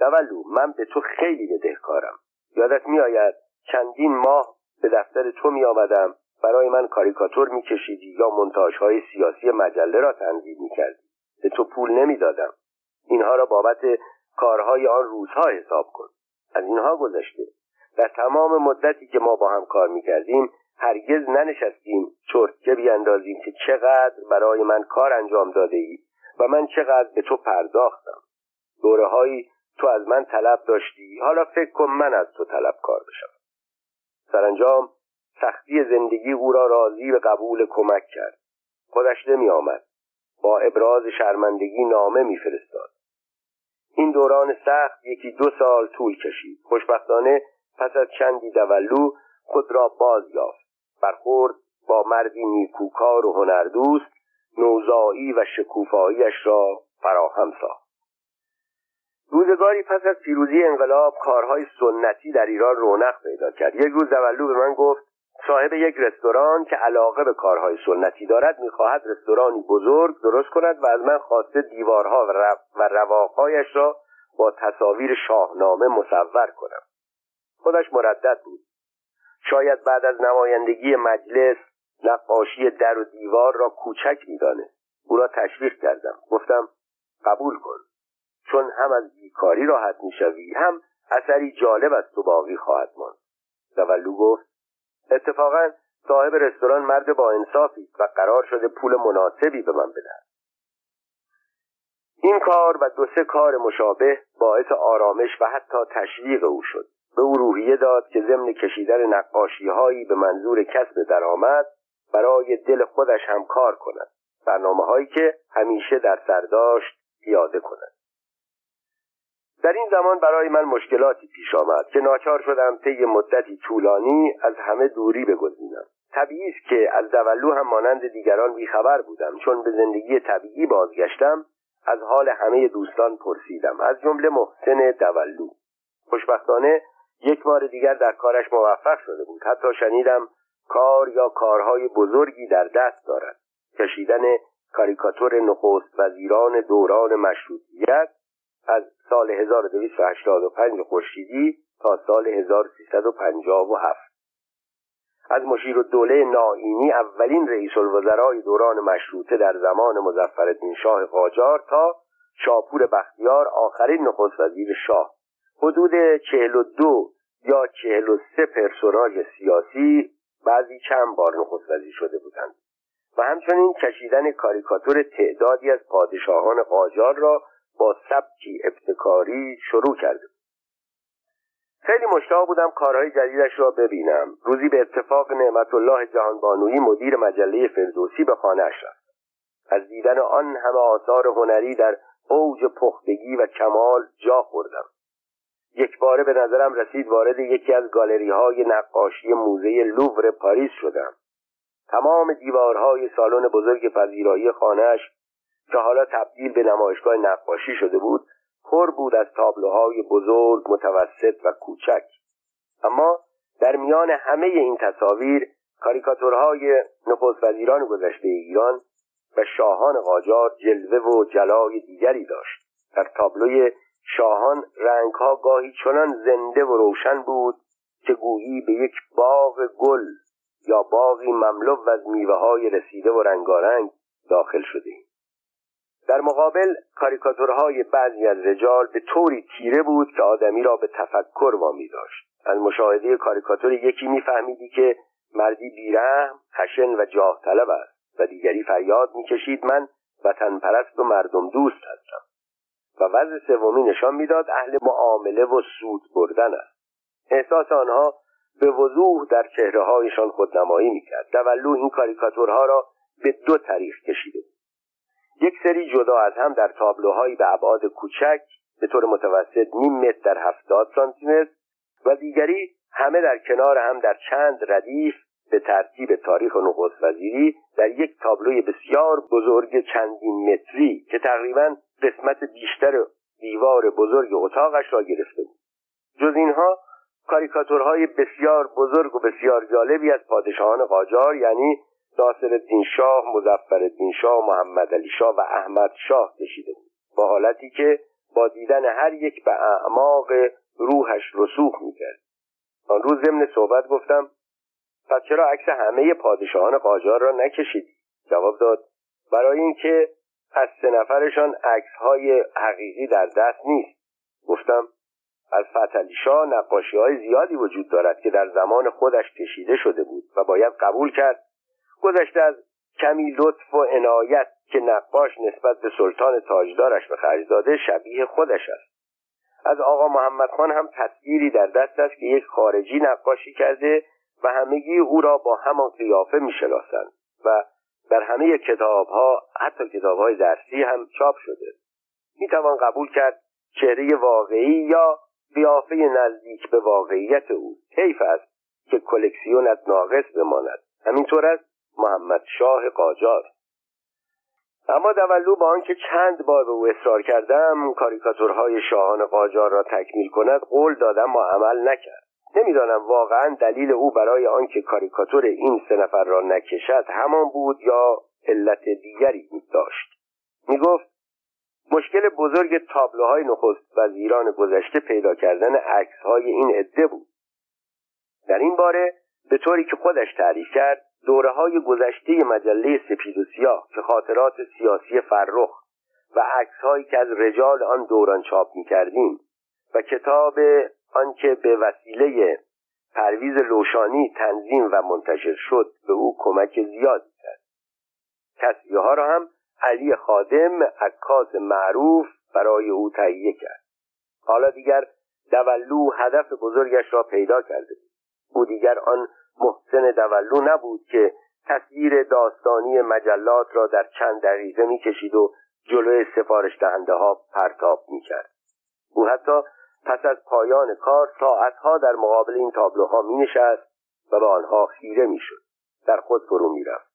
دولو من به تو خیلی بدهکارم. یادت میآید چندین ماه به دفتر تو میآمدم، برای من کاریکاتور میکشیدی یا مونتاژهای سیاسی مجله را تنظیم میکردی. به تو پول نمیدادم. اینها را بابت کارهای آن روزها حساب کن. از اینها گذشته در تمام مدتی که ما با هم کار میکردیم هرگز ننشستیم چرتکه بیاندازیم که چقدر برای من کار انجام داده ای و من چقدر به تو پرداختم. دوره‌هایی تو از من طلب داشتی، حالا فکر کن من از تو طلبکار بشم. سرانجام سختی زندگی او را راضی به قبول کمک کرد. خودش نمی آمد. با ابراز شرمندگی نامه می فرستاد. این دوران سخت 1-2 سال طول کشید. خوشبختانه پس از چندی دولو خود را باز یافت. برخورد با مردی نیکوکار و هنردوست، نوزایی و شکوفاییش را فراهم ساخت. روزگاری پس از پیروزی انقلاب کارهای سنتی در ایران رونق پیدا کرد. یک روز دولو به من گفت صاحب یک رستوران که علاقه به کارهای سنتی دارد میخواهد رستورانی بزرگ درست کند و از من خواسته دیوارها و رواقهایش را با تصاویر شاهنامه مصور کنم. خودش مردد بود. شاید بعد از نمایندگی مجلس نقاشی در و دیوار را کوچک میدانه. او را تشویق کردم. گفتم قبول کن. چون هم از بیکاری راحت میشوی هم اثری جالب از تو باقی خواهد ماند. دولو گفت اتفاقا صاحب رستوران مرد با انصافی و قرار شده پول مناسبی به من بدهد. این کار و 2-3 کار مشابه باعث آرامش و حتی تشویق او شد. به او روحیه داد که ضمن کشیدن نقاشی‌هایی به منظور کسب درآمد برای دل خودش هم کار کند. برنامه‌هایی که همیشه در سر داشت پیاده کند. در این زمان برای من مشکلاتی پیش آمد که ناچار شدم طی مدتی طولانی از همه دوری بگزینم. طبیعی است که از دولو هم مانند دیگران بیخبر بودم. چون به زندگی طبیعی بازگشتم از حال همه دوستان پرسیدم، از جمله محسن دولو. خوشبختانه یک بار دیگر در کارش موفق شده بود. حتی شنیدم کار یا کارهای بزرگی در دست دارد. کشیدن کاریکاتور نخست وزیران دوران مشروطیت از سال 1285 خورشیدی تا سال 1357. از مشیرالدوله ناهینی، اولین رئیس الوزرای دوران مشروطه در زمان مظفرالدین شاه قاجار، تا شاپور بختیار، آخرین نخست وزیر شاه. حدود 42 یا 43 پرسوناژ سیاسی بعضی چند بار نخست وزیر شده بودند و همچنین کشیدن کاریکاتور تعدادی از پادشاهان قاجار را با سبکی ابتکاری شروع کرده. خیلی مشتاق بودم کارهای جدیدش را ببینم. روزی به اتفاق نعمت الله جهانبانویی مدیر مجله فردوسی به خانه‌اش رفت. از دیدن آن همه آثار هنری در اوج پختگی و کمال جا خوردم. یک باره به نظرم رسید وارد یکی از گالری‌های نقاشی موزه لوور پاریس شدم. تمام دیوارهای سالن بزرگ پذیرایی خانه‌اش که حالا تبدیل به نمایشگاه نقاشی شده بود، پر بود از تابلوهای بزرگ، متوسط و کوچک. اما در میان همه این تصاویر، کاریکاتورهای نخست وزیران گذشته ایران و شاهان قاجار جلوه و جلای دیگری داشت. در تابلوی شاهان رنگها گاهی چنان زنده و روشن بود که گویی به یک باغ گل یا باغی مملو از میوه‌های رسیده و رنگارنگ داخل شدیم. در مقابل کاریکاتورهای بعضی از رجال به طوری تیره بود که آدمی را به تفکر وامی داشت. از مشاهده کاریکاتور یکی میفهمیدی که مردی بی‌رحم، خشن و جاه طلب است و دیگری فریاد میکشید من وطن پرست و مردم دوست هستم. و وضع سومی نشان میداد اهل معامله و سود بردن است. احساس آنها به وضوح در چهره‌هایشان خودنمایی میکرد. دولو این کاریکاتورها را به دو طریق کشیده بود. یک سری جدا از هم در تابلوهایی به ابعاد کوچک به طور متوسط نیم متر در 70 سانتیمتر و دیگری همه در کنار هم در چند ردیف به ترتیب تاریخ نخست وزیری در یک تابلوی بسیار بزرگ چندین متری که تقریباً قسمت بیشتر دیوار بزرگ اتاقش را گرفته بود. جز اینها کاریکاتورهای بسیار بزرگ و بسیار جالبی از پادشاهان قاجار، یعنی ناصرالدین شاه، مظفرالدین شاه، محمد علی شاه و احمد شاه کشیده بود، با حالتی که با دیدن هر یک به اعماق روحش رسوخ می‌کرد. آن روز ضمن صحبت گفتم پس چرا عکس همه پادشاهان قاجار را نکشیدی؟ جواب داد برای اینکه از 3 نفرشان عکس‌های حقیقی در دست نیست. گفتم از فتحعلی شاه نقاشی‌های زیادی وجود دارد که در زمان خودش کشیده شده بود و باید قبول کرد گذشته از کمی لطف و عنایت که نقاش نسبت به سلطان تاجدارش به خرج داده شبیه خودش است. از آقا محمد خان هم تصویری در دست است که یک خارجی نقاشی کرده و همگی او را با همان قیافه می‌شناسند و در همه کتاب‌ها، حتی کتاب‌های درسی هم چاپ شده. می‌توان قبول کرد چهره واقعی یا قیافه نزدیک به واقعیت او. حیف است که کلکسیون از ناقص بماند. همینطور است محمد شاه قاجار. اما دولو با آنکه چند بار به او اصرار کردم کاریکاتورهای شاهان قاجار را تکمیل کند قول دادم و عمل نکرد. نمیدانم واقعا دلیل او برای آنکه کاریکاتور این 3 نفر را نکشد همان بود یا علت دیگری داشت. میگفت مشکل بزرگ تابلوهای نخست وزیران گذشته پیدا کردن عکس‌های این عده بود. در این باره به طوری که خودش تعریف کرد دوره‌های گذشته مجله سفید و سیاه که خاطرات سیاسی فرخ و عکس‌هایی که از رجال آن دوران چاپ می‌کردیم و کتاب آنکه به وسیله پرویز لوشانی تنظیم و منتشر شد به او کمک زیادی کرد. تصویرها را هم علی خادم، عکاس معروف، برای او تهیه کرد. حالا دیگر دولو هدف بزرگش را پیدا کرده. او دیگر آن محسن دولو نبود که تصویر داستانی مجلات را در چند دقیقه می‌کشید و جلوی سفارش دهنده‌ها پرتاب می‌کرد. او حتی پس از پایان کار ساعت‌ها در مقابل این تابلوها می‌نشست و به آنها خیره می‌شد. در خود فرو می‌رفت.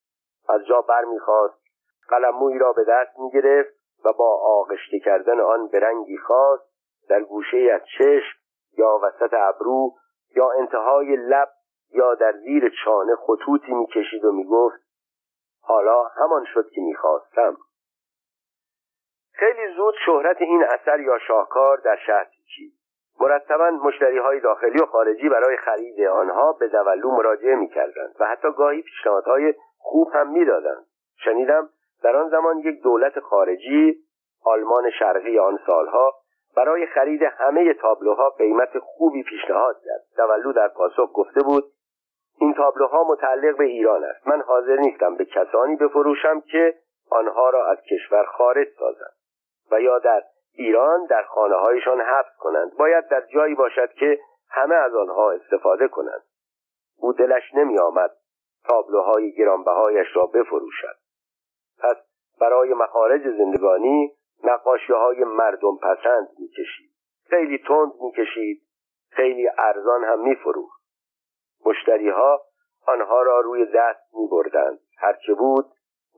از جا برمی‌خاست، قلم‌مویی را به دست می‌گرفت و با آغشته کردن آن به رنگی خاص در گوشه‌ای از چشم یا وسط ابرو یا انتهای لب یا در زیر چانه خطوطی می‌کشید و می‌گفت حالا همان شد که می‌خواستم. خیلی زود شهرت این اثر یا شاهکار در شهر پیچید. مرتباً مشتری‌های داخلی و خارجی برای خرید آنها به دولو مراجعه می‌کردند و حتی گاهی پیشنهادهای خوب هم می‌دادند. شنیدم در آن زمان یک دولت خارجی، آلمان شرقی آن سالها، برای خرید همه تابلوها قیمت خوبی پیشنهاد کرد. دولو در پاسخ گفته بود: این تابلوها متعلق به ایران است. من حاضر نیستم به کسانی بفروشم که آنها را از کشور خارج سازند و یا در ایران در خانه‌هایشان حفظ کنند. باید در جایی باشد که همه از آنها استفاده کنند. او دلش نمی آمد تابلوهای گرانبهایش را بفروشد. پس برای مخارج زندگانی نقاشی‌های مردم پسند می‌کشید. خیلی تند می‌کشید، خیلی ارزان هم می‌فروخت. مشتری‌ها آنها را روی دست می‌بردند. هرچه بود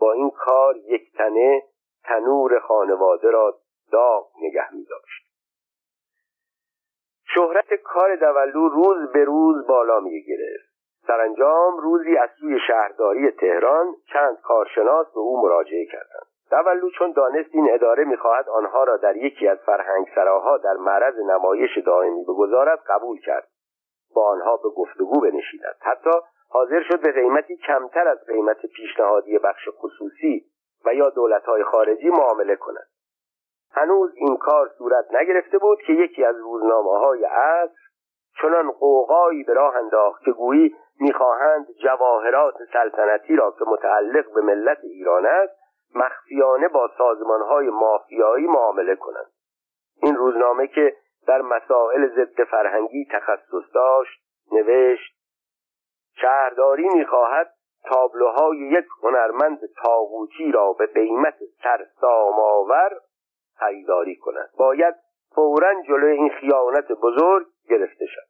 با این کار یک تنه تنور خانواده را داغ نگه می‌داشت. شهرت کار دولو روز به روز بالا می‌گرفت. سرانجام روزی از سوی شهرداری تهران چند کارشناس به او مراجعه کردند. دولو چون دانست این اداره می‌خواهد آنها را در یکی از فرهنگسراها در معرض نمایش دائمی بگذارد، قبول کرد. با آنها به گفتگو بنشیند. حتی حاضر شد به قیمتی کمتر از قیمت پیشنهادی بخش خصوصی و یا دولت‌های خارجی معامله کند. هنوز این کار صورت نگرفته بود که یکی از روزنامه‌های عصر چنان قوقایی به راه انداخت که گویی می‌خواهند جواهرات سلطنتی را که متعلق به ملت ایران است مخفیانه با سازمان‌های مافیایی معامله کنند. این روزنامه که در مسائل ضد فرهنگی تخصص داشت نوشت: شهرداری می‌خواهد تابلوهای یک هنرمند طاغوتی را به قیمت سرسام‌آور خریداری کنند. باید فوراً جلوی این خیانت بزرگ گرفته شد.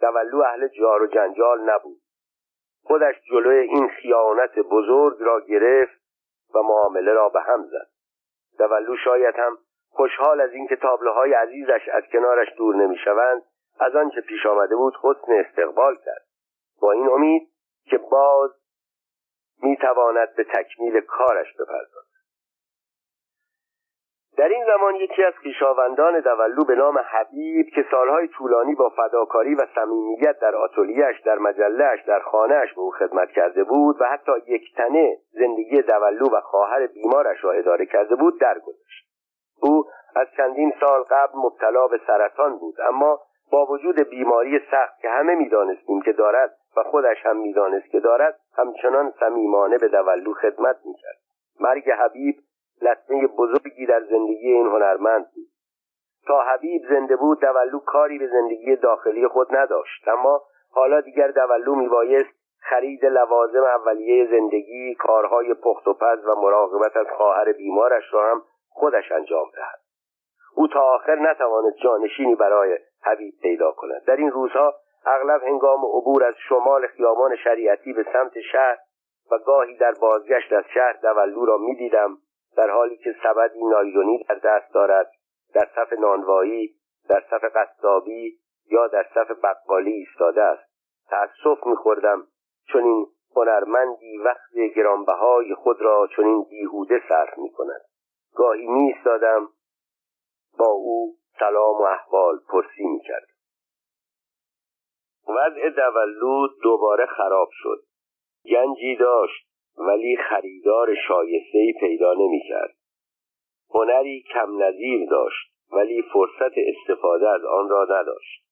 دولو اهل جار و جنجال نبود. خودش جلوی این خیانت بزرگ را گرفت و معامله را به هم زد. دولو شاید هم خوشحال از اینکه تابلوهای عزیزش از کنارش دور نمی‌شوند، از آنچه پیش آمده بود حسن استقبال کرد، با این امید که باز می‌تواند به تکمیل کارش بپردازد. در این زمان یکی از خویشاوندان دولو به نام حبیب که سالهای طولانی با فداکاری و صمیمیت در آتلیه‌اش، در مجله‌اش، در خانه‌اش به او خدمت کرده بود و حتی یک تنه زندگی دولو و خواهر بیمارش را اداره کرده بود، درگذشت. او از چندین سال قبل مبتلا به سرطان بود، اما با وجود بیماری سخت که همه می‌دانستیم که دارد و خودش هم می‌دانست که دارد، همچنان صمیمانه به دولو خدمت می‌کرد. مرگ حبیب لطمه بزرگی در زندگی این هنرمند بود. تا حبیب زنده بود دولو کاری به زندگی داخلی خود نداشت، اما حالا دیگر دولو میبایست خرید لوازم اولیه زندگی، کارهای پخت و پز و مراقبت از خواهر بیمارش را هم خودش انجام دهد. او تا آخر نتواند جانشینی برای حبیب پیدا کند. در این روزها اغلب هنگام عبور از شمال خیابان شریعتی به سمت شهر و گاهی در بازگشت از شهر دولو را میدیدم، در حالی که سبدی نایلونی در دست دارد، در صف نانوایی، در صف قصابی یا در صف بقالی ایستاده است. تأسف می‌خوردم چون این هنرمندی وقت گرانبهای خود را چنین بیهوده صرف می‌کند. گاهی می‌ایستادم با او سلام و احوال پرسی می‌کرد. وضع دولو دوباره خراب شد. گنجی داشت ولی خریدار شایسته‌ای پیدا نمی‌کرد. هنری کم نظیر داشت ولی فرصت استفاده از آن را نداشت.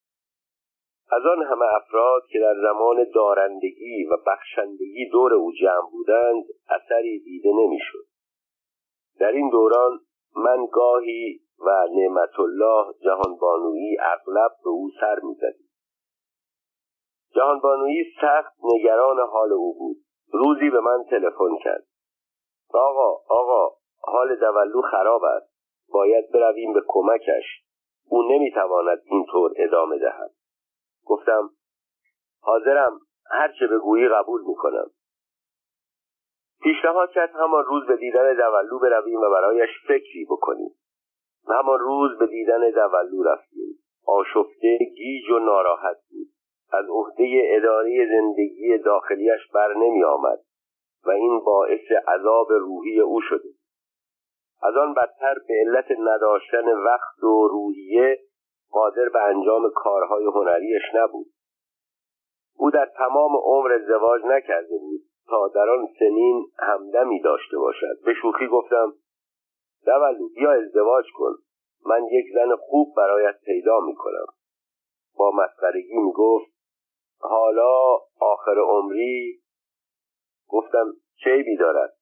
از آن همه افراد که در زمان دارندگی و بخشندگی دور او جمع بودند اثری دیده نمی‌شد. در این دوران من گاهی و نعمت الله جهانبانویی اغلب به او سر می‌زدیم. جهانبانویی سخت نگران حال او بود. روزی به من تلفن کرد: آقا حال دولو خراب است، باید برویم به کمکش، او نمیتواند اینطور ادامه دهد. گفتم: حاضرم، هرچه بگویی قبول میکنم. پیشنهاد کرد همان روز به دیدن دولو برویم و برایش فکری بکنیم. همان روز به دیدن دولو رفتیم. آشفته، گیج و ناراحت بود. از عهده اداره زندگی داخلیش بر نمی آمد و این باعث عذاب روحی او شده. از آن بدتر به علت نداشتن وقت و روحیه قادر به انجام کارهای هنریش نبود. او در تمام عمر ازدواج نکرده بود تا در آن سنین همدمی داشته باشد. به شوخی گفتم دولو بیا ازدواج کن، من یک زن خوب برایت پیدا میکنم. با مسخرگی میگفت حالا آخر عمری؟ گفتم چیبی دارد،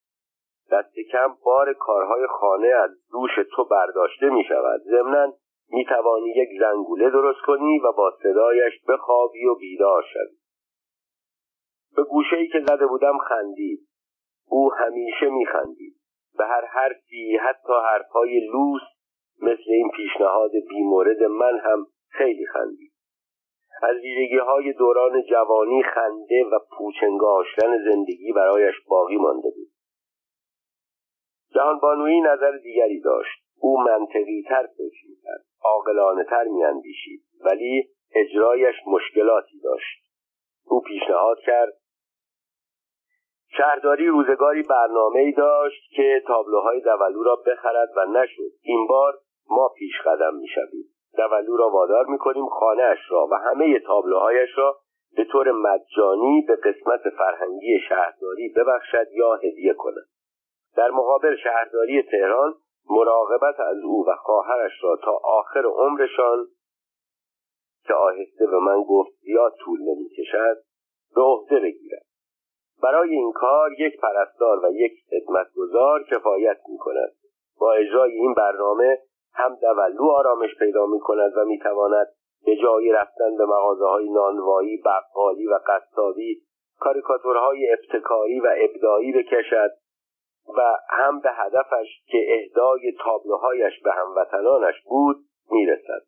دست کم بار کارهای خانه از دوش تو برداشته می شود، ضمناً می توانی یک زنگوله درست کنی و با صدایش بخوابی و بیدار شوی. به گوشه‌ای که زده بودم خندید. او همیشه می خندید به هر حرفی، حتی حرفهای لوس مثل این پیشنهاد بیمورد من هم خیلی خندید. از ویژگی‌های دوران جوانی خنده و پوچنگاشتن زندگی برایش باقی مانده بود. جهانبانویی نظر دیگری داشت. او منطقی تر فکر می‌کرد، عاقلانه تر می‌اندیشید، ولی اجرایش مشکلاتی داشت. او پیشنهاد کرد شهرداری روزگاری برنامه‌ای داشت که تابلوهای دولو را بخرد و نشد. این بار ما پیش قدم می‌شویم. دولو را وادار می‌کنیم خانه‌اش را و همه تابلوهایش را به طور مجانی به قسمت فرهنگی شهرداری ببخشد یا هدیه کند. در مقابل شهرداری تهران مراقبت از او و خواهرش را تا آخر عمرشان، که آهسته به من گفت زیاد طول نمی‌کشد، به عهده بگیرد. برای این کار یک پرستار و یک خدمتگزار کفایت می‌کند. با اجرای این برنامه هم دولو آرامش پیدا می‌کند و می‌تواند به جای رفتن به مغازه‌های نانوایی، بقالی و قصابی، کاریکاتورهای ابتکاری و ابداعی بکشد و هم به هدفش که اهدای تابلوهایش به هموطنانش بود میرسد.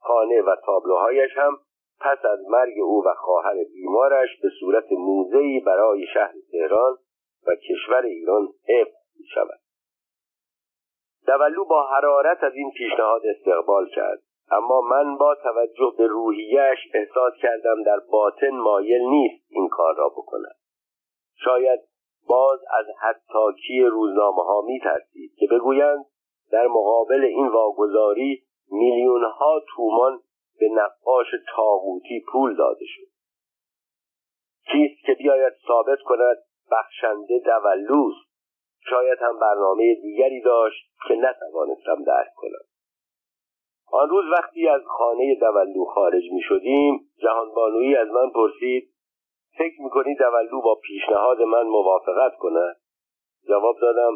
خانه و تابلوهایش هم پس از مرگ او و خواهر بیمارش به صورت موزه‌ای برای شهر تهران و کشور ایران حفظ می‌شود. دولو با حرارت از این پیشنهاد استقبال کرد، اما من با توجه به روحیه‌اش احساس کردم در باطن مایل نیست این کار را بکند. شاید باز از حتاکی روزنامه‌ها می‌ترسید که بگویند در مقابل این واگذاری میلیون‌ها تومان به نقاش طاغوتی پول داده شد. کیست که بیاید ثابت کند بخشنده دولوست؟ شاید هم برنامه دیگری داشت که نتوانستم درک کنم. آن روز وقتی از خانه دولو خارج می‌شدیم، جهانبانویی از من پرسید فکر میکنی دولو با پیشنهاد من موافقت کند؟ جواب دادم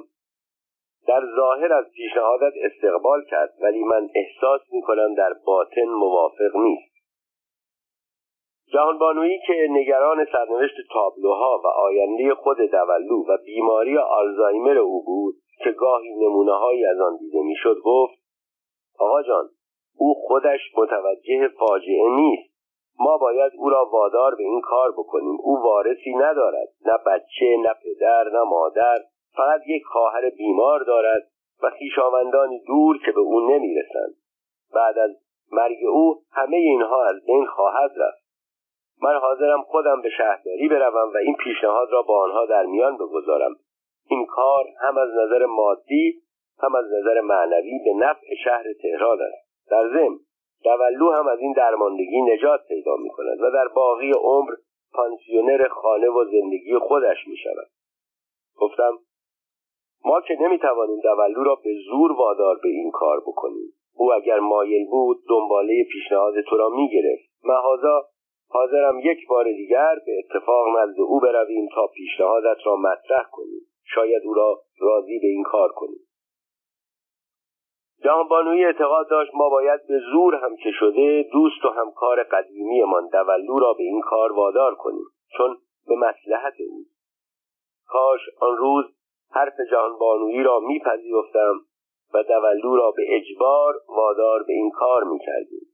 در ظاهر از پیشنهادت استقبال کرد، ولی من احساس میکنم در باطن موافق نیست. جهانبانویی که نگران سرنوشت تابلوها و آینده خود دولو و بیماری آلزایمر او بود که گاهی نمونه‌هایی از آن دیده میشد گفت آقا جان، او خودش متوجه فاجعه نیست. ما باید او را وادار به این کار بکنیم. او وارثی ندارد، نه بچه، نه پدر، نه مادر، فقط یک خواهر بیمار دارد و خویشاوندانی دور که به او نمیرسند. بعد از مرگ او همه اینها از بین خواهد رفت. من حاضرم خودم به شهرداری بروم و این پیشنهاد را با آنها در میان بگذارم. این کار هم از نظر مادی هم از نظر معنوی به نفع شهر تهران است. در ضمن دولو هم از این درماندگی نجات پیدا می کند و در باقی عمر پانسیونر خانه و زندگی خودش می شود. گفتم ما که نمی توانیم دولو را به زور وادار به این کار بکنیم. او اگر مایل بود دنباله پیشنهاد تو را می گرفت. مهازا حاضرم یک بار دیگر به اتفاق نزد او برویم تا پیشنهادت را مطرح کنیم. شاید او را راضی به این کار کنیم. جهانبانویی اعتقاد داشت ما باید به زور هم که شده دوست و همکار قدیمی من دولو را به این کار وادار کنیم، چون به مصلحت او. کاش آن روز حرف جهانبانویی را میپذیرفتم و دولو را به اجبار وادار به این کار میکردیم.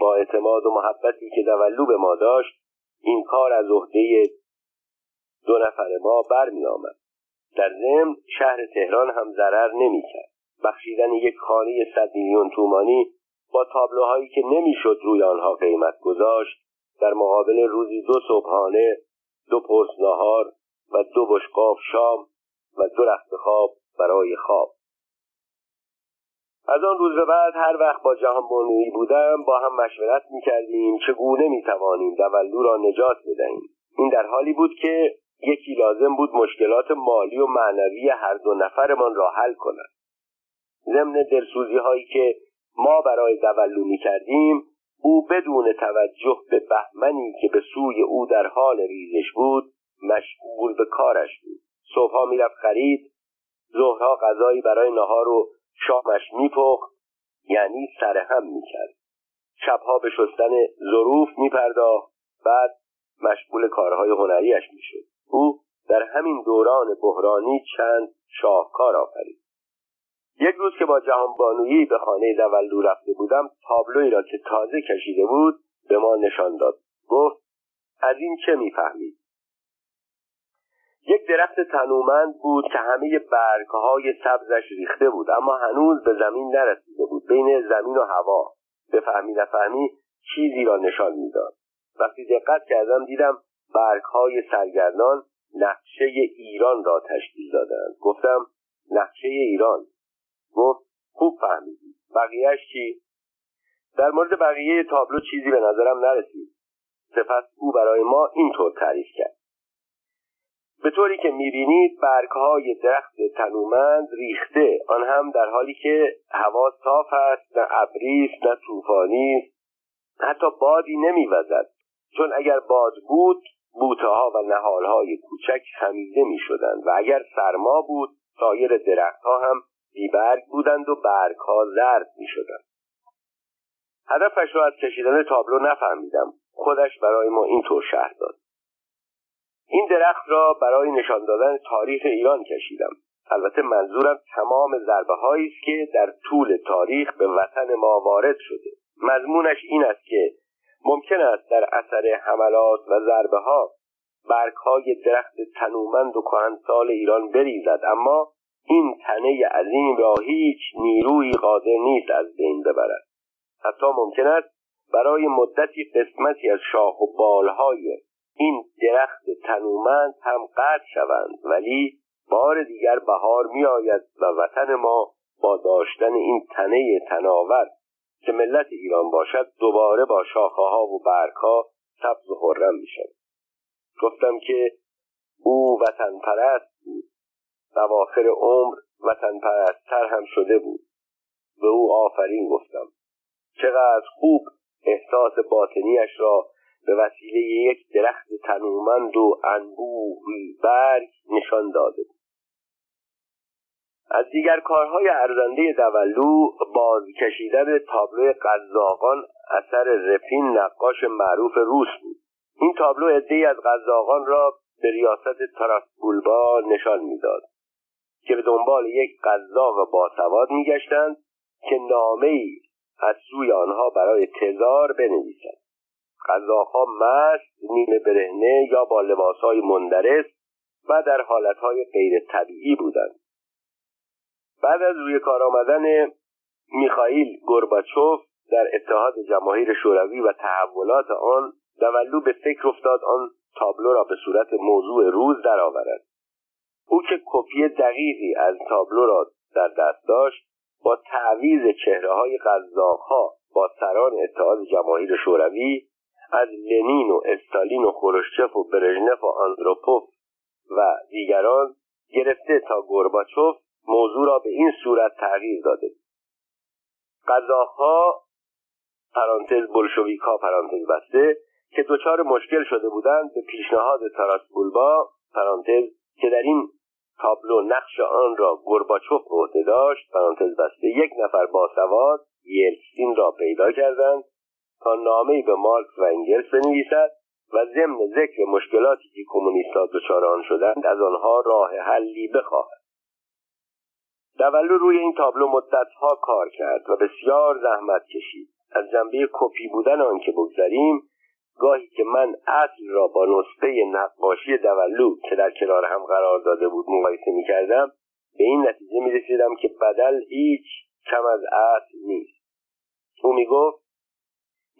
با اعتماد و محبتی که دولو به ما داشت این کار از عهده دو نفر ما برمی آمد. در ضمن شهر تهران هم ضرر نمیکرد. بخشیدن یک خانه 100 میلیون تومانی با تابلوهایی که نمیشد روی آنها قیمت گذاشت در مقابل روزی 2 صبحانه، 2 پرس ناهار و 2 بشقاب شام و 2 رخت خواب برای خواب از آن روز به بعد هر وقت با جهانبانویی بودم با هم مشورت می‌کردیم چگونه می‌توانیم دولو را نجات بدهیم. این در حالی بود که یکی لازم بود مشکلات مالی و معنوی هر دو نفرمان را حل کند. ضمن دلسوزی‌هایی که ما برای دولو می‌کردیم، او بدون توجه به بهمنی که به سوی او در حال ریزش بود مشغول به کارش بود. صبح‌ها می‌رفت خرید، ظهرها غذایی برای نهار و شامش می‌پخت، یعنی سرهم می‌کرد. شب‌ها به شستن ظروف می‌پرداخت، بعد مشغول کارهای هنریش می‌شد. او در همین دوران بحرانی چند شاهکار آفرید. یک روز که با جهانبانویی به خانه دولو رفته بودم، تابلویی را که تازه کشیده بود به ما نشان داد. گفت از این چه می‌فهمید؟ یک درخت تنومند بود که همه برگ‌های سبزش ریخته بود، اما هنوز به زمین نرسیده بود. بین زمین و هوا به فهمی نفهمی چیزی را نشان می‌داد. وقتی دقت کردم دیدم برگ‌های سرگردان نقشه ایران را تشکیل دادند. گفتم نقشه ایران. گفت خوب فهمیدی. بقیهش چی؟ در مورد بقیه تابلو چیزی به نظرم نرسید. سپس او برای ما اینطور تعریف کرد: به طوری که می‌بینید برگ‌های درخت تنومند ریخته، آن هم در حالی که هوا صاف است، نه ابری است نه طوفانی است، حتی بادی نمی‌وزد، چون اگر باد بود بوته‌ها و نهال‌های کوچک خمیده می‌شدند و اگر سرما بود سایر درخت‌ها هم بی‌برگ بودند و برگ‌ها زرد می‌شدند. هدفش را از کشیدن تابلو نفهمیدم. خودش برای ما اینطور شرح داد: این درخت را برای نشان دادن تاریخ ایران کشیدم. البته منظورم تمام ضربه هایی است که در طول تاریخ به وطن ما وارد شده. مضمونش این است که ممکن است در اثر حملات و ضربه ها برگ های درخت تنومند و کهنسال ایران بریزد، اما این تنه عظیم را هیچ نیرویی قادر نیست از بین ببرد. حتی ممکن است برای مدتی قسمتی از شاخ و بالهای این درخت تنومند هم قطع شوند، ولی بار دیگر بهار می آید و وطن ما با داشتن این تنه تناور که ملت ایران باشد دوباره با شاخه ها و برگ ها سبز و خرم می شود. گفتم که او وطن پرست بود و اواخر عمر وطن پرست‌تر هم شده بود. به او آفرین گفتم. چقدر خوب احساس باطنیش را به وسیله یک درخت تنومند و انبوهی برگ نشان داده بود. از دیگر کارهای ارزنده دولو باز کشیدن تابلو قزاقان اثر رپین، نقاش معروف روس بود. این تابلو عده‌ای از قزاقان را به ریاست تراسکولبا نشان می‌داد که به دنبال یک قزاق باسواد می‌گشتند که نامه‌ای از سوی آنها برای تزار بنویسند. قزاق‌ها مست، نیمه برهنه یا با لباس‌های مندرس و در حالت‌های غیر طبیعی بودند. بعد از روی کار آمدن میخائیل گورباچوف در اتحاد جماهیر شوروی و تحولات آن، دولو به فکر افتاد آن تابلو را به صورت موضوع روز درآورد. او که کپی دقیقی از تابلو را در دست داشت، با تعویض چهره‌های قزاق‌ها با سران اتحاد جماهیر شوروی، از لنین و استالین و خروشچف و برژنف و آندروپوف و دیگران گرفته تا گورباچوف، موضوع را به این صورت تغییر داده: قزاق‌ها پرانتز بولشویک‌ها پرانتز بسته که دچار مشکل شده بودند، به پیشنهاد تراسبولبا پرانتز که در این تابلو نقش آن را گورباچوف به عهده داشت پرانتز بسته، یک نفر باسواد یلتسین را پیدا کردند تا نامه‌ای به مارکس و انگلس بنویسد و ضمن ذکر مشکلاتی که کمونیست‌ها دچار آن شدند از آنها راه حلی بخواهد. دولو روی این تابلو مدت‌ها کار کرد و بسیار زحمت کشید. از جنبه کپی بودن آن که بگذریم، گاهی که من اصل را با نسخه نقاشی دولو که در کنار هم قرار داده بود مقایسه می‌کردم، به این نتیجه می‌رسیدم که بدل هیچ کم از اصل نیست. او می‌گفت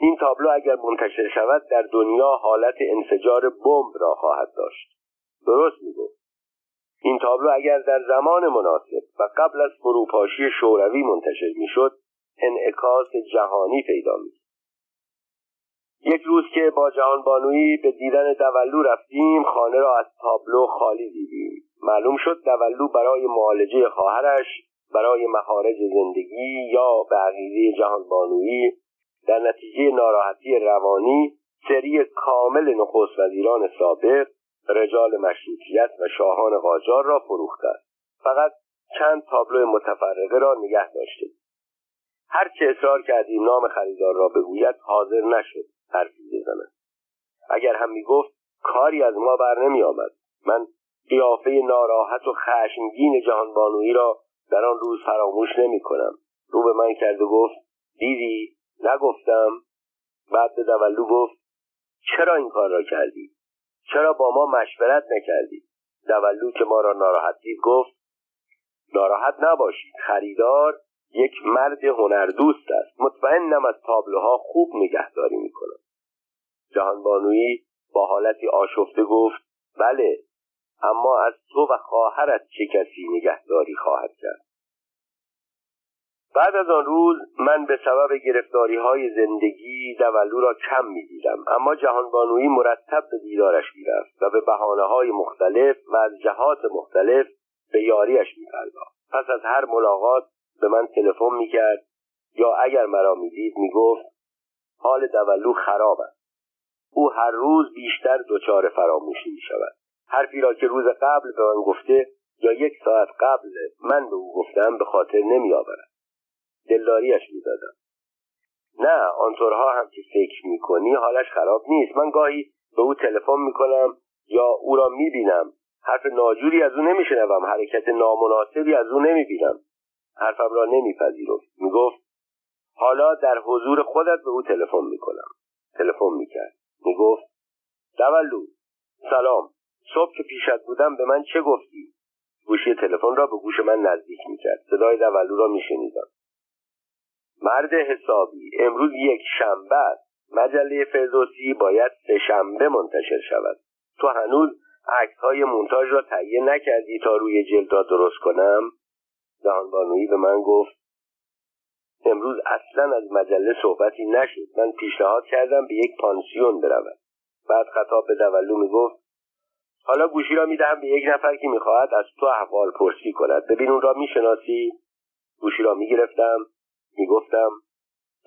این تابلو اگر منتشر شود در دنیا حالت انفجار بمب را خواهد داشت. درست میگفت. این تابلو اگر در زمان مناسب و قبل از فروپاشی شوروی منتشر میشد، انعکاس جهانی پیدا می‌کرد. یک روز که با جهانبانویی به دیدن دولو رفتیم، خانه را از تابلو خالی دیدیم. معلوم شد دولو برای معالجه خواهرش، برای مخارج زندگی یا به عقیده جهانبانویی در نتیجه ناراحتی روانی سری کامل نخست وزیران سابق، رجال مشروطیت و شاهان قاجار را فروختند. فقط چند تابلو متفرقه را نگه داشته. هر چه اصرار کردیم نام خریدار را بگوید حاضر نشد حرفی بزند. اگر هم میگفت کاری از ما بر نمی آمد. من قیافه ناراحت و خشمگین جهانبانویی را در آن روز فراموش نمی کنم. رو به من کرد و گفت دیدی؟ نگفتم. بعد به دولو گفت چرا این کار را کردی؟ چرا با ما مشورت نکردی؟ دولو که ما را ناراحت دید گفت ناراحت نباشید، خریدار یک مرد هنردوست است، مطمئنم از تابلوها خوب نگهداری میکنم. جهانبانویی با حالتی آشفته گفت بله، اما از تو و خواهرت چه کسی نگهداری خواهد کرد؟ بعد از آن روز من به سبب گرفتاری‌های زندگی دولو را کم می‌دیدم، اما جهانبانویی مرتب به دیدارش می‌رفت و به بهانه‌های مختلف و از جهات مختلف به یاریش می‌پرداخت. پس از هر ملاقات به من تلفن می‌کرد یا اگر مرا می‌دید می‌گفت حال دولو خراب است. او هر روز بیشتر دچار فراموشی می‌شود. حرفی را که روز قبل به من گفته یا یک ساعت قبل من به او گفتم به خاطر نمی‌آورد. دلداریش میدادم. نه، آنطورها هم که فکر میکنی حالش خراب نیست. من گاهی به او تلفن میکنم یا او را میبینم. حرف ناجوری از او نمیشنوم، حرکت نامناسبی از او نمیبینم. حرفم را نمیپذیرفت. میگفت حالا در حضور خودت به او تلفن میکنم. تلفن میکرد. میگفت دولو سلام، صبح که پیشت بودم به من چه گفتی؟ گوشی تلفن را به گوش من نزدیک میکرد. صدای دولو را میشنیدم. مرد حسابی، امروز یک شنبه است. مجله فردوسی باید سه شنبه منتشر شود. تو هنوز عکس‌های مونتاژ را تهیه نکردی تا روی جلدها درست کنم؟ جهانبانویی به من گفت امروز اصلا از مجله صحبتی نشد. من پیشنهاد کردم به یک پانسیون برود. بعد خطاب به دولو میگفت حالا گوشی را میدهم به یک نفر که میخواهد از تو احوال پرسی کند. ببین اون را میشناسی؟ گوشی را میگرفتم. میگفتم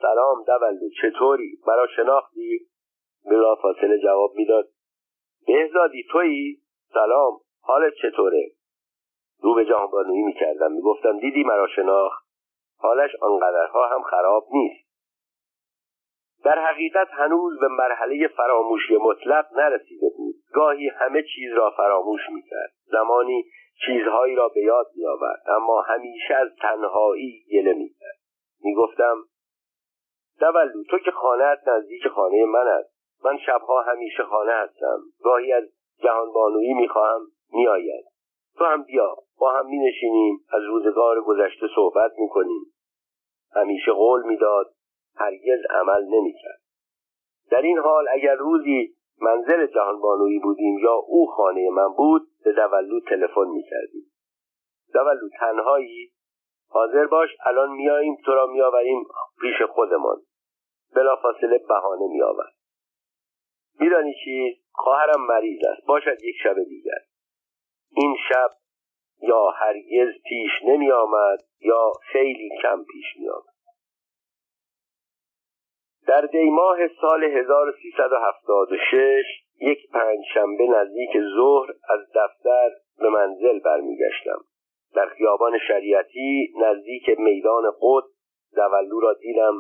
سلام دولو، چطوری؟ مرا شناختی؟ بلافاصله جواب میداد بهزادی تویی؟ سلام، حالت چطوره؟ رو به جهانبانویی میکردم. میگفتم دیدی مرا شناخت؟ حالش آنقدرها هم خراب نیست. در حقیقت هنوز به مرحله فراموشی مطلق نرسیده بود. گاهی همه چیز را فراموش میکرد. زمانی چیزهایی را به یاد میآورد، اما همیشه از تنهایی گله میکرد. میگفتم دولو تو که خانه‌ات نزدیک خانه من است. من شبها همیشه خانه هستم. گاهی از جهانبانویی میخواهم، میآید. تو هم بیا، با هم مینشینیم، از روزگار گذشته صحبت میکنیم. همیشه قول میداد، هرگز عمل نمیکرد. در این حال اگر روزی منزل جهانبانویی بودیم یا او خانه من بود، به دولو تلفن میکردیم. دولو تنهایی؟ حاضر باش، الان میاییم، تو را میآوریم پیش خودمان. بلافاصله بهانه میآورد. میدانی چی؟ خواهرم مریض است، باشد یک شب دیگر. این شب یا هرگز پیش نمی آمد یا خیلی کم پیش می آمد. در دیماه سال 1376 یک پنجشنبه نزدیک ظهر از دفتر به منزل برمیگشتم. در خیابان شریعتی نزدیک میدان قدس دولو را دیدم.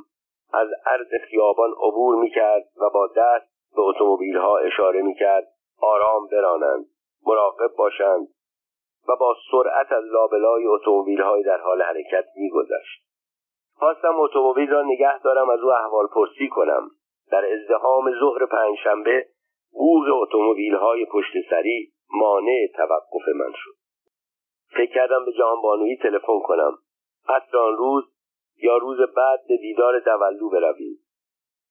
از عرض خیابان عبور میکرد و با دست به اتومبیل‌ها اشاره میکرد آرام برانند، مراقب باشند، و با سرعت از لابلای اتومبیل‌های در حال حرکت میگذشت. خواستم اتومبیل را نگه دارم، از او احوال پرسی کنم. در ازدحام ظهر پنجشنبه بوق اتومبیل‌های پشت سری مانع توقف من شد. فکر کردم به جهانبانویی تلفن کنم، حتی آن روز یا روز بعد به دیدار دولو برویم.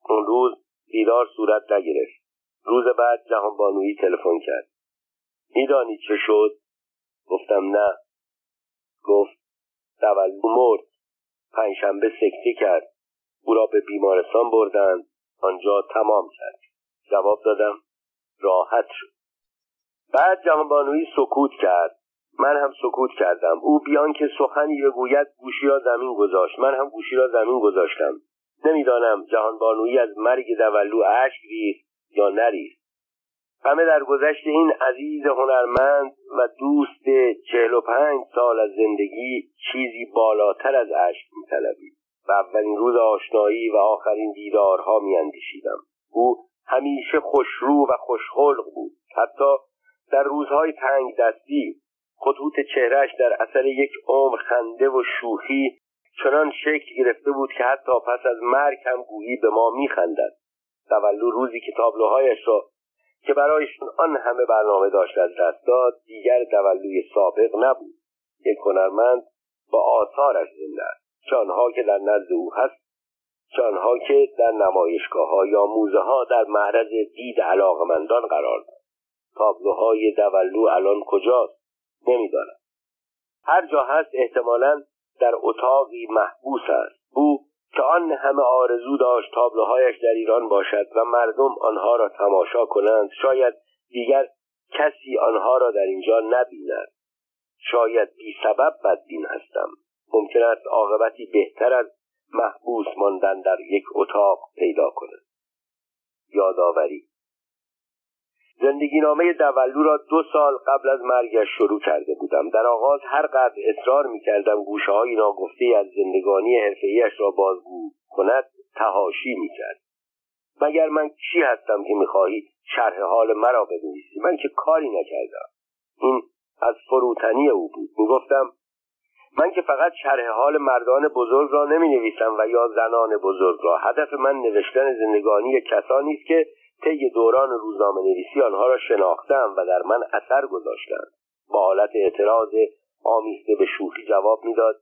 اون روز دیدار صورت نگرفت. روز بعد جهانبانویی تلفن کرد. میدانی چه شد؟ گفتم نه. گفت دولو مرد. پنجشنبه سکته کرد. او را به بیمارستان بردند. آنجا تمام کرد. جواب دادم راحت شد. بعد جهانبانویی سکوت کرد. من هم سکوت کردم. او بیان که سخنی بگوید گوشی را زمین گذاشت. من هم گوشی را زمین گذاشتم. نمیدانم جهانبانویی از مرگ دولو اشک ریخت یا نریخت. همه در گذشت این عزیز هنرمند و دوست 45 سال از زندگی چیزی بالاتر از اشک می‌طلبید و اولین روز آشنایی و آخرین دیدارها می‌اندیشیدم. او همیشه خوشرو و خوشخلق بود. حتی در روزهای تنگ دستی خطوط چهرهش در اثر یک عمر خنده و شوخی چنان شکل گرفته بود که حتی پس از مرگ هم گویی به ما می‌خندد. دولو روزی که تابلوهایش را که برایشون آن همه برنامه داشت از دست داد، دیگر دولوی سابق نبود. یک هنرمند با آثارش زنده است، چه آنها که در نزد او هست، چه آنها که در نمایشگاه‌ها یا موزه‌ها در معرض دید علاقه‌مندان قرار دارد. تابلوهای دولو الان کجاست؟ نمی‌دانم. هر جا هست احتمالاً در اتاقی محبوس است. او که آن همه آرزو داشت تابلوهایش در ایران باشد و مردم آنها را تماشا کنند، شاید دیگر کسی آنها را در اینجا نبیند. شاید بی سبب بدبین هستم. ممکن است عاقبتی بهتر از محبوس ماندن در یک اتاق پیدا کند. یادآوری: زندگی نامه دولو را 2 سال قبل از مرگش شروع کرده بودم. در آغاز هر قدر اصرار می‌کردم گوشه های ناگفته از زندگانی حرفه‌ایش را بازگو کند، تحاشی می‌کرد. مگر من چی هستم که می‌خواهی شرح حال مرا بنویسی؟ من که کاری نکردم. این از فروتنی او بود. می‌گفتم من که فقط شرح حال مردان بزرگ را نمی‌نویسم و یا زنان بزرگ را. هدف من نوشتن زندگانی کسانی است که طی دوران روزنامه نویسی آنها را شناختم و در من اثر گذاشتند. با حالت اعتراض آمیخته به شوخی جواب میداد: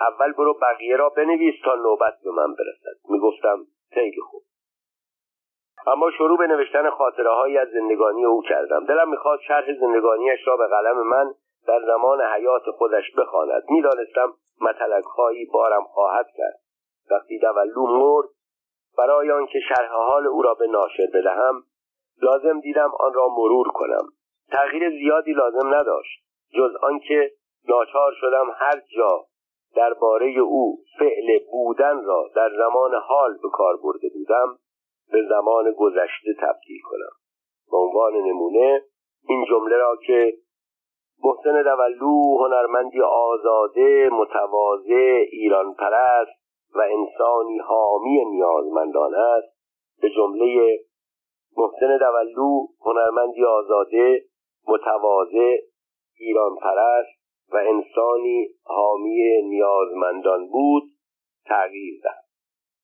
اول برو بقیه را بنویس تا نوبت به من برسد. میگفتم خیلی خوب. اما شروع به نوشتن خاطره‌هایی از زندگانی او کردم. دلم میخواست شرح زندگانیش را به قلم من در زمان حیات خودش بخواند. میدانستم مطلق‌هایی بارم خواهد کرد. وقتی دولو مرد، برای آنکه شرح حال او را به ناشر بدهم لازم دیدم آن را مرور کنم. تغییر زیادی لازم نداشت جز آنکه ناچار شدم هر جا درباره او فعل بودن را در زمان حال به کار برده بودم به زمان گذشته تبدیل کنم. به عنوان نمونه این جمله را که محسن دولو هنرمندی آزاده، متواضع، ایران پرست و انسانی حامی نیازمندان است، به جمله محسن دولو هنرمندی آزاده، متواضع، ایران پرست و انسانی حامی نیازمندان بود تغییر داد.